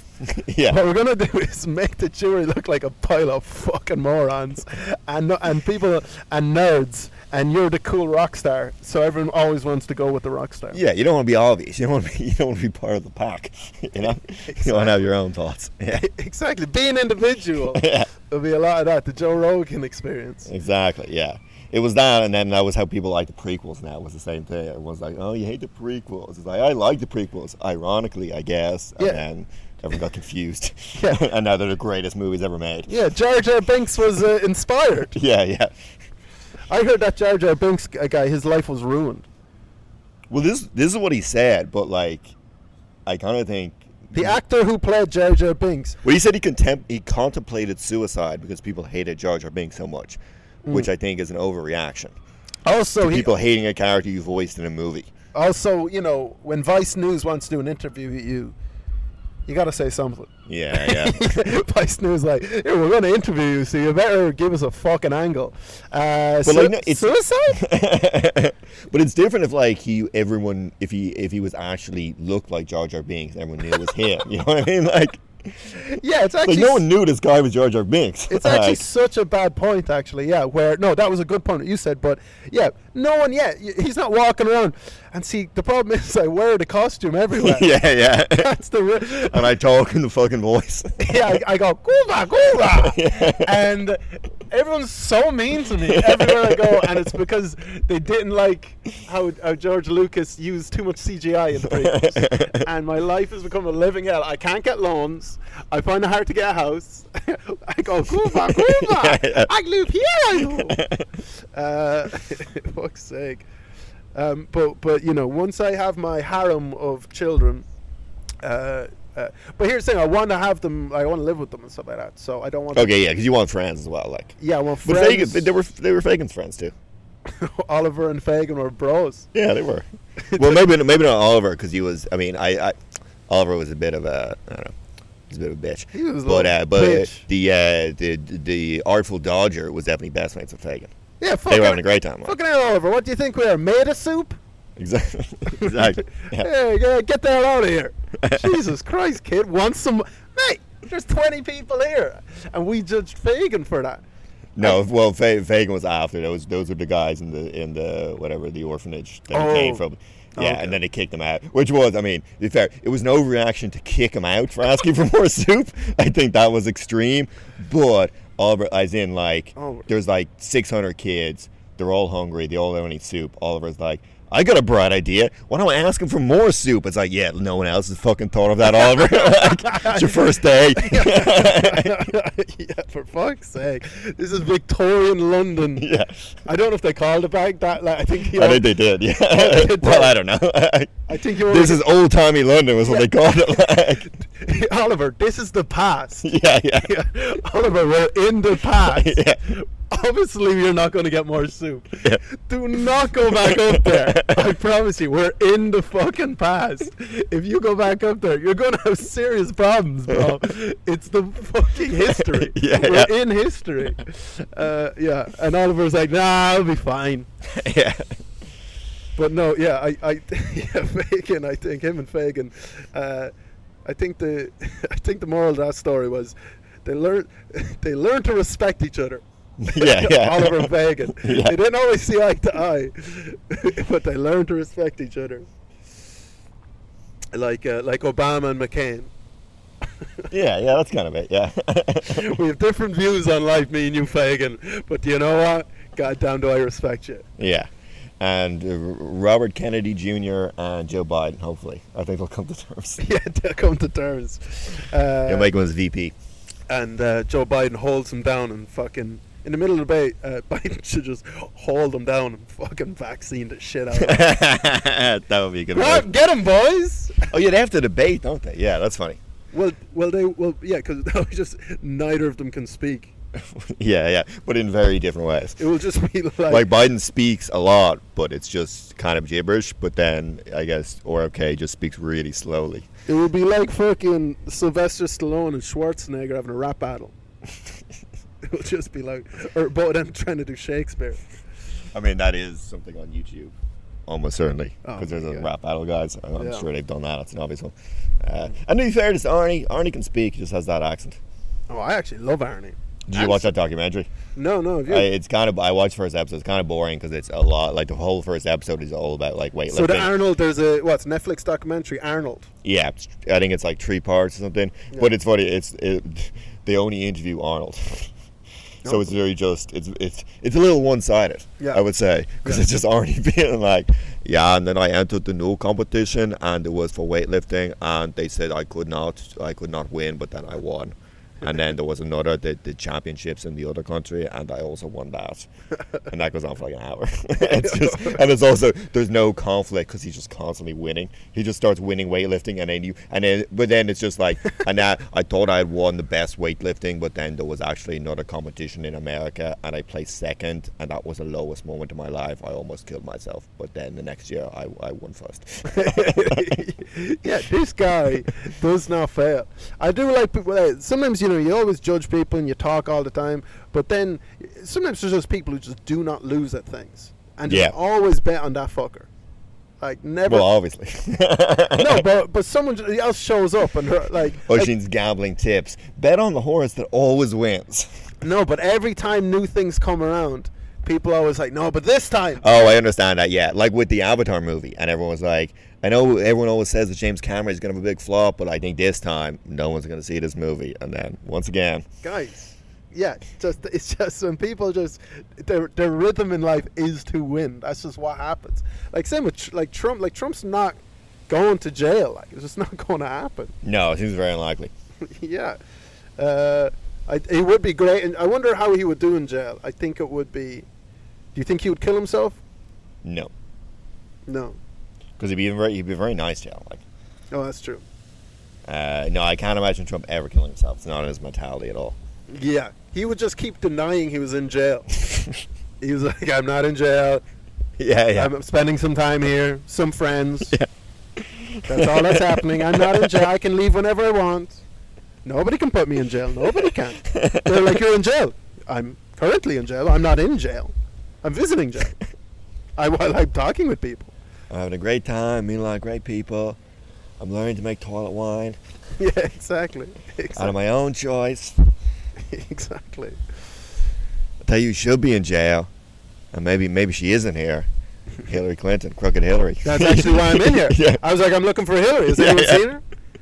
Yeah. What we're going to do is make the jury look like a pile of fucking morons and people and nerds. And you're the cool rock star, so everyone always wants to go with the rock star. Yeah, you don't want to be obvious. You don't want to be part of the pack. You know, exactly. You want to have your own thoughts. Yeah. Exactly. Be an individual. Yeah. There'll be a lot of that. The Joe Rogan experience. Exactly. Yeah. It was that, and then that was how people like the prequels. Now it was the same thing. Everyone's like, "Oh, you hate the prequels." It's like I like the prequels, ironically, I guess. Yeah. And then everyone got confused. Yeah. And now they're the greatest movies ever made. Yeah. Jar Jar Binks was inspired. Yeah. I heard that Jar Jar Binks guy, his life was ruined. Well, this is what he said, but like, I kind of think the actor who played Jar Jar Binks. Well, he said he contemplated suicide because people hated Jar Jar Binks so much, which I think is an overreaction. Also, people hating a character you voiced in a movie. Also, you know, when Vice News wants to do an interview with you, you got to say something. Yeah. Vice News like, hey, we're going to interview you, so you better give us a fucking angle. It's suicide? But it's different if, like, if he was actually looked like Jar Jar Binks, everyone knew it was him. You know what I mean? Like, yeah, it's actually... Like, no one knew this guy was Jar Jar Binks. It's actually such a bad point, actually, yeah, where... No, that was a good point that you said, but, yeah, no one yet. He's not walking around... And see, the problem is I wear the costume everywhere. Yeah. That's the and I talk in the fucking voice. Yeah, I go, Kuba, Kuba. Yeah. And everyone's so mean to me everywhere I go. And it's because they didn't like how George Lucas used too much CGI in the prequels. And my life has become a living hell. I can't get loans. I find it hard to get a house. I go, Kuba, Kuba. Yeah. I live here, I know. Fuck's sake. But you know, once I have my harem of children, but here's the thing: I want to have them. I want to live with them and stuff like that. So I don't want. Okay, yeah, because you want friends as well, like. Yeah, I want friends. But Fagin, they were Fagin's friends too. Oliver and Fagin were bros. Yeah, they were. Well, maybe not Oliver because he was. I mean, Oliver was a bit of a. I don't know. He's a bit of a bitch. He was. But the Artful Dodger was definitely best mates with Fagin. Yeah, they were having a great time. Fucking hell, Oliver, what do you think we are, made of soup? Exactly. Yeah. Hey, get the hell out of here. Jesus Christ, kid, want some... Mate, there's 20 people here, and we judged Fagin for that. No, well, Fagin was after. Those were the guys in the orphanage that he came from. Yeah, okay. And then they kicked him out, which was, I mean, to be fair, it was an overreaction to kick him out for asking for more soup. I think that was extreme, but... Oliver, as in, like, there's, like, 600 kids. They're all hungry. They all don't eat soup. Oliver's like, I got a bright idea. Why don't I ask him for more soup? It's like, yeah, no one else has fucking thought of that, Oliver. Like, it's your first day. Yeah, for fuck's sake. This is Victorian London. Yeah. I don't know if they called it back that. Like, I think they did, yeah. Well, I don't know. I think this is old-timey London was what they called it. Like. Oliver, this is the past. Yeah. Oliver, we're in the past. Yeah. Obviously, you're not going to get more soup. Yeah. Do not go back up there. I promise you, we're in the fucking past. If you go back up there, you're going to have serious problems, bro. It's the fucking history. We're in history. And Oliver's like, nah, I'll be fine. Yeah. But no, yeah, Fagin, I think, him and Fagin, I think the moral of that story was they learned to respect each other. Yeah. Oliver Fagan. Yeah. They didn't always see eye to eye, but they learned to respect each other. Like Obama and McCain. yeah, that's kind of it, yeah. We have different views on life, me and you, Fagan, but do you know what? Goddamn, do I respect you. Yeah. And Robert Kennedy Jr. and Joe Biden, hopefully. I think they'll come to terms. Yeah, they'll come to terms. You'll make him as VP. And Joe Biden holds him down and fucking... In the middle of the debate, Biden should just hold him down and fucking vaccine the shit out of him. That would be a good one. Get him, boys! Oh, yeah, they have to debate, don't they? Yeah, that's funny. Well, yeah, because just neither of them can speak. yeah, but in very different ways. It will just be like Biden speaks a lot, but it's just kind of gibberish. But then I guess RFK just speaks really slowly. It will be like fucking Sylvester Stallone and Schwarzenegger having a rap battle. It will just be like, or both of them trying to do Shakespeare. I mean, that is something on YouTube, almost certainly, because there's a rap battle, guys. I'm sure they've done that. It's an obvious one. And to be fair, Arnie can speak. He just has that accent. Oh, I actually love Arnie. Did you watch that documentary? No, have you? I watched the first episode. It's kind of boring because it's a lot. Like the whole first episode is all about like weightlifting. So the Arnold, there's a Netflix documentary, Arnold. Yeah, I think it's like 3 parts or something. Yeah. But it's funny. They only interview Arnold. So it's really just it's a little one-sided, I would say, because it's just already being like, and then I entered the new competition and it was for weightlifting and they said I could not win, but then I won, and then there was another the championships in the other country and I also won that, and that goes on for like an hour. There's no conflict because he's just constantly winning. He just starts winning weightlifting and then it's just like, and I thought I had won the best weightlifting, but then there was actually another competition in America and I placed second, and that was the lowest moment of my life. I almost killed myself, but then the next year I won first. Yeah, this guy does not fail. I do like people. Sometimes you always judge people and you talk all the time, but then sometimes there's just people who just do not lose at things and just always bet on that fucker. Like never. Well, obviously. No, but someone else shows up and like O'Sheen's gambling tips: bet on the horse that always wins. No, but every time new things come around, people are always like, no, but this time. Oh, I understand that. Yeah, like with the Avatar movie, and everyone was like, I know everyone always says that James Cameron is going to have a big flop, but I think this time no one's going to see this movie. And then once again, guys, it's just when people just their rhythm in life is to win. That's just what happens. Like same with like Trump. Like Trump's not going to jail. Like it's just not going to happen. No, it seems very unlikely. Yeah, it would be great, and I wonder how he would do in jail. I think it would be. Do you think he would kill himself? No. Because he'd be very nice to him. Like. Oh, that's true. No, I can't imagine Trump ever killing himself. It's not in his mentality at all. Yeah. He would just keep denying he was in jail. He was like, I'm not in jail. Yeah. I'm spending some time here, some friends. Yeah. That's all that's happening. I'm not in jail. I can leave whenever I want. Nobody can put me in jail. Nobody can. They're like, you're in jail. I'm currently in jail. I'm not in jail. I'm visiting jail. I like talking with people. I'm having a great time, meeting a lot of great people. I'm learning to make toilet wine. Yeah, exactly. Out of my own choice. Exactly. I tell you, she'll be in jail. And maybe she isn't here. Hillary Clinton, crooked Hillary. That's actually why I'm in here. Yeah. I was like, I'm looking for Hillary. Has anyone seen her?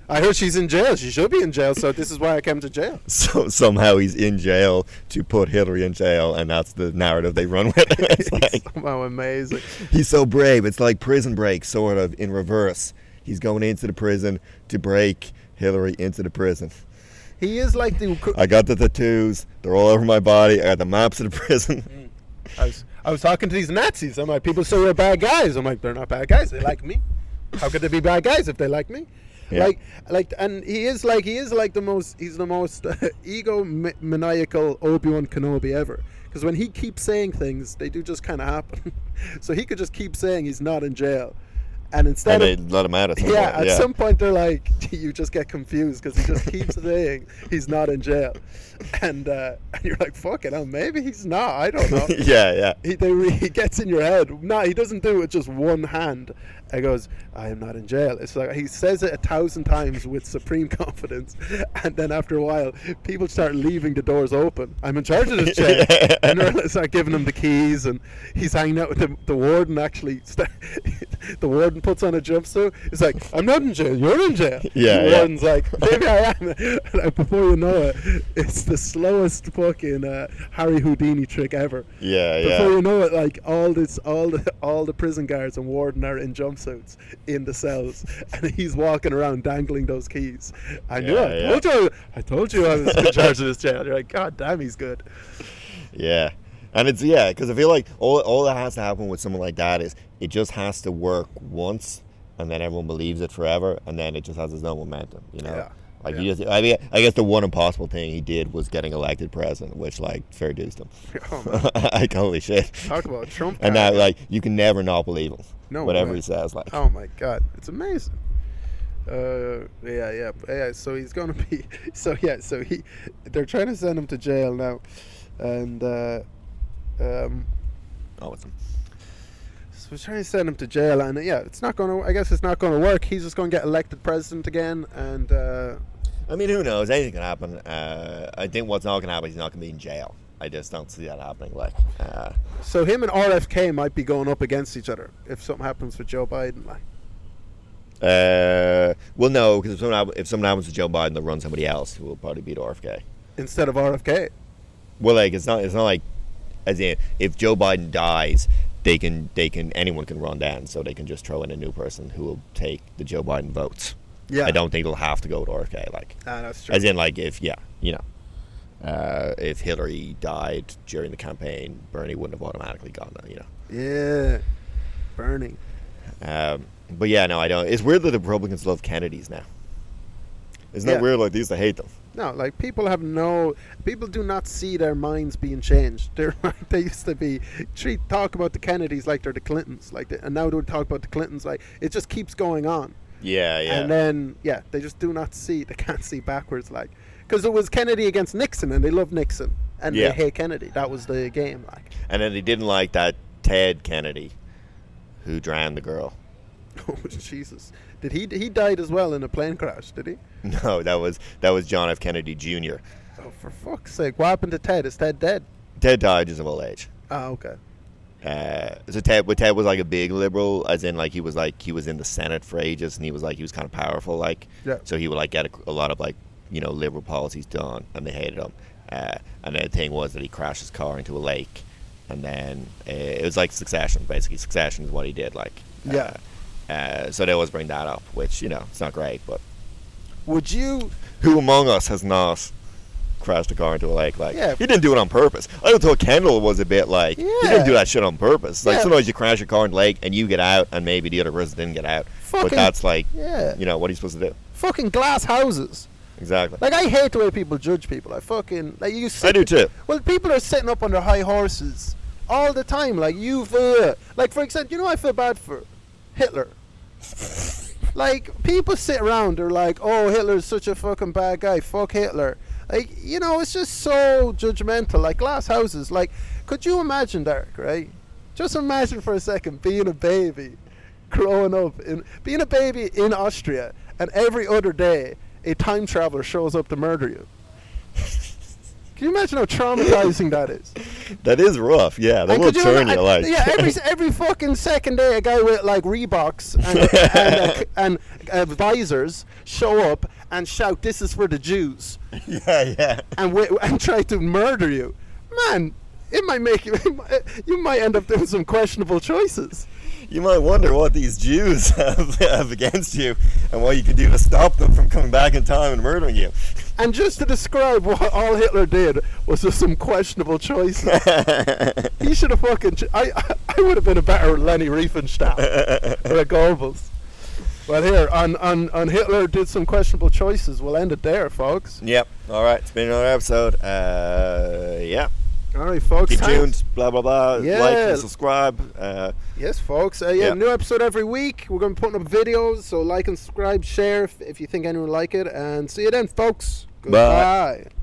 I heard she's in jail. She should be in jail, so this is why I came to jail. So somehow he's in jail to put Hillary in jail, and that's the narrative they run with. It's like, somehow amazing. He's so brave. It's like Prison Break, sort of, in reverse. He's going into the prison to break Hillary into the prison. He is like the... I got the tattoos. They're all over my body. I got the maps of the prison. I was talking to these Nazis. I'm like, people say they're bad guys. I'm like, they're not bad guys. They like me. How could they be bad guys if they like me? Yeah. And he is like he's the most egomaniacal Obi-Wan Kenobi ever. Because when he keeps saying things, they do just kind of happen. So he could just keep saying he's not in jail, And instead, and they let him out at some point. Yeah, at some point they're like, you just get confused because he just keeps saying he's not in jail, and you're like, fuck it, maybe he's not. I don't know. He gets in your head. No, he doesn't do it with just one hand. He goes, I am not in jail. It's like he says it 1,000 times with supreme confidence, and then after a while, people start leaving the doors open. I'm in charge of this jail, and they start giving him the keys, and he's hanging out with the warden. Actually, the warden puts on a jumpsuit. It's like, I'm not in jail. You're in jail. Yeah. The warden's like, maybe I am. Like, before you know it, it's the slowest fucking Harry Houdini trick ever. Yeah, yeah. Before you know it, like all the prison guards and warden are in jumpsuits in the cells, and he's walking around dangling those keys. And I told you I was in charge of this jail. You're like, God damn, he's good. Yeah. And it's, yeah, because I feel like all that has to happen with someone like that is it just has to work once, and then everyone believes it forever, and then it just has its own momentum, you know? Yeah. Like, you just, I mean, I guess the one impossible thing he did was getting elected president, which, like, fair dues to him. Oh, like, holy shit. Talk about Trump. And now, like, you can never not believe him. No, whatever he says, like. Oh, my God. It's amazing. So he's going to be, they're trying to send him to jail now, and, awesome. So we're trying to send him to jail, and it's not going to work. He's just going to get elected president again, and I mean, who knows? Anything can happen. I think what's not going to happen is he's not going to be in jail. I just don't see that happening. Like, so him and RFK might be going up against each other if something happens with Joe Biden. Like, well, no, because if something happens with Joe Biden, they'll run somebody else who will probably beat RFK instead of RFK. Well, like it's not like. As in, if Joe Biden dies, anyone can run down, so they can just throw in a new person who will take the Joe Biden votes. Yeah, I don't think they'll have to go to RFK. Like, that's true. As in, like, if Hillary died during the campaign, Bernie wouldn't have automatically gone. You know. Yeah, Bernie. But yeah, no, I don't. It's weird that the Republicans love Kennedys now. Isn't that weird? Like, they used to hate them. No, like, people do not see their minds being changed. They used to be, talk about the Kennedys like they're the Clintons, and now they would talk about the Clintons like, it just keeps going on. Yeah, yeah. And then, yeah, they just they can't see backwards, like, because it was Kennedy against Nixon, and they love Nixon, and they hate Kennedy. That was the game, like. And then they didn't like that Ted Kennedy, who drowned the girl. Oh, Jesus. Did he died as well in a plane crash, did he? No, that was John F. Kennedy Jr. Oh, for fuck's sake. What happened to Ted? Is Ted dead? Ted died just of old age. Oh, okay. So Ted was like a big liberal, as in, like, he was in the Senate for ages, and he was kind of powerful, like. Yeah. So he would, like, get a lot of, like, you know, liberal policies done, and they hated him. And then the thing was that he crashed his car into a lake, and then it was like Succession, basically. Succession is what he did, like. Yeah. So they always bring that up, which, you know, it's not great, but... Would you... Who among us has not crashed a car into a lake? Like, yeah. He didn't do it on purpose. I thought Kendall was a bit like, he didn't do that shit on purpose. Like, sometimes you crash your car into a lake and you get out, and maybe the other person didn't get out. Fucking, but that's like, you know, what are you supposed to do? Fucking glass houses. Exactly. Like, I hate the way people judge people. I fucking... like, I do too. Well, people are sitting up on their high horses all the time. Like, like, for example, you know, I feel bad for Hitler. Like, people sit around, they're like, oh, Hitler's such a fucking bad guy, fuck Hitler. Like, you know, it's just so judgmental. Like, glass houses. Like, could you imagine, Derek, right? Just imagine for a second being a baby, growing up, being a baby in Austria, and every other day a time traveler shows up to murder you. Can you imagine how traumatizing that is? That is rough, yeah. That will turn you, like. Yeah, every fucking second day, a guy with, like, Reeboks and visors show up and shout, "This is for the Jews." Yeah, yeah. And try to murder you. Man, it might make you... You might end up doing some questionable choices. You might wonder what these Jews have against you and what you can do to stop them from coming back in time and murdering you. And just to describe what all Hitler did was just some questionable choices. He should have fucking... I would have been a better Lenny Riefenstahl or a Goebbels. Well, here, on Hitler did some questionable choices. We'll end it there, folks. Yep. All right. It's been another episode. Yeah. All right, folks. Keep tuned. Blah, blah, blah. Yeah. Like and subscribe. Yes, folks. Yeah, new episode every week. We're going to be putting up videos. So like and subscribe. Share if you think anyone would like it. And see you then, folks. Goodbye. Bye.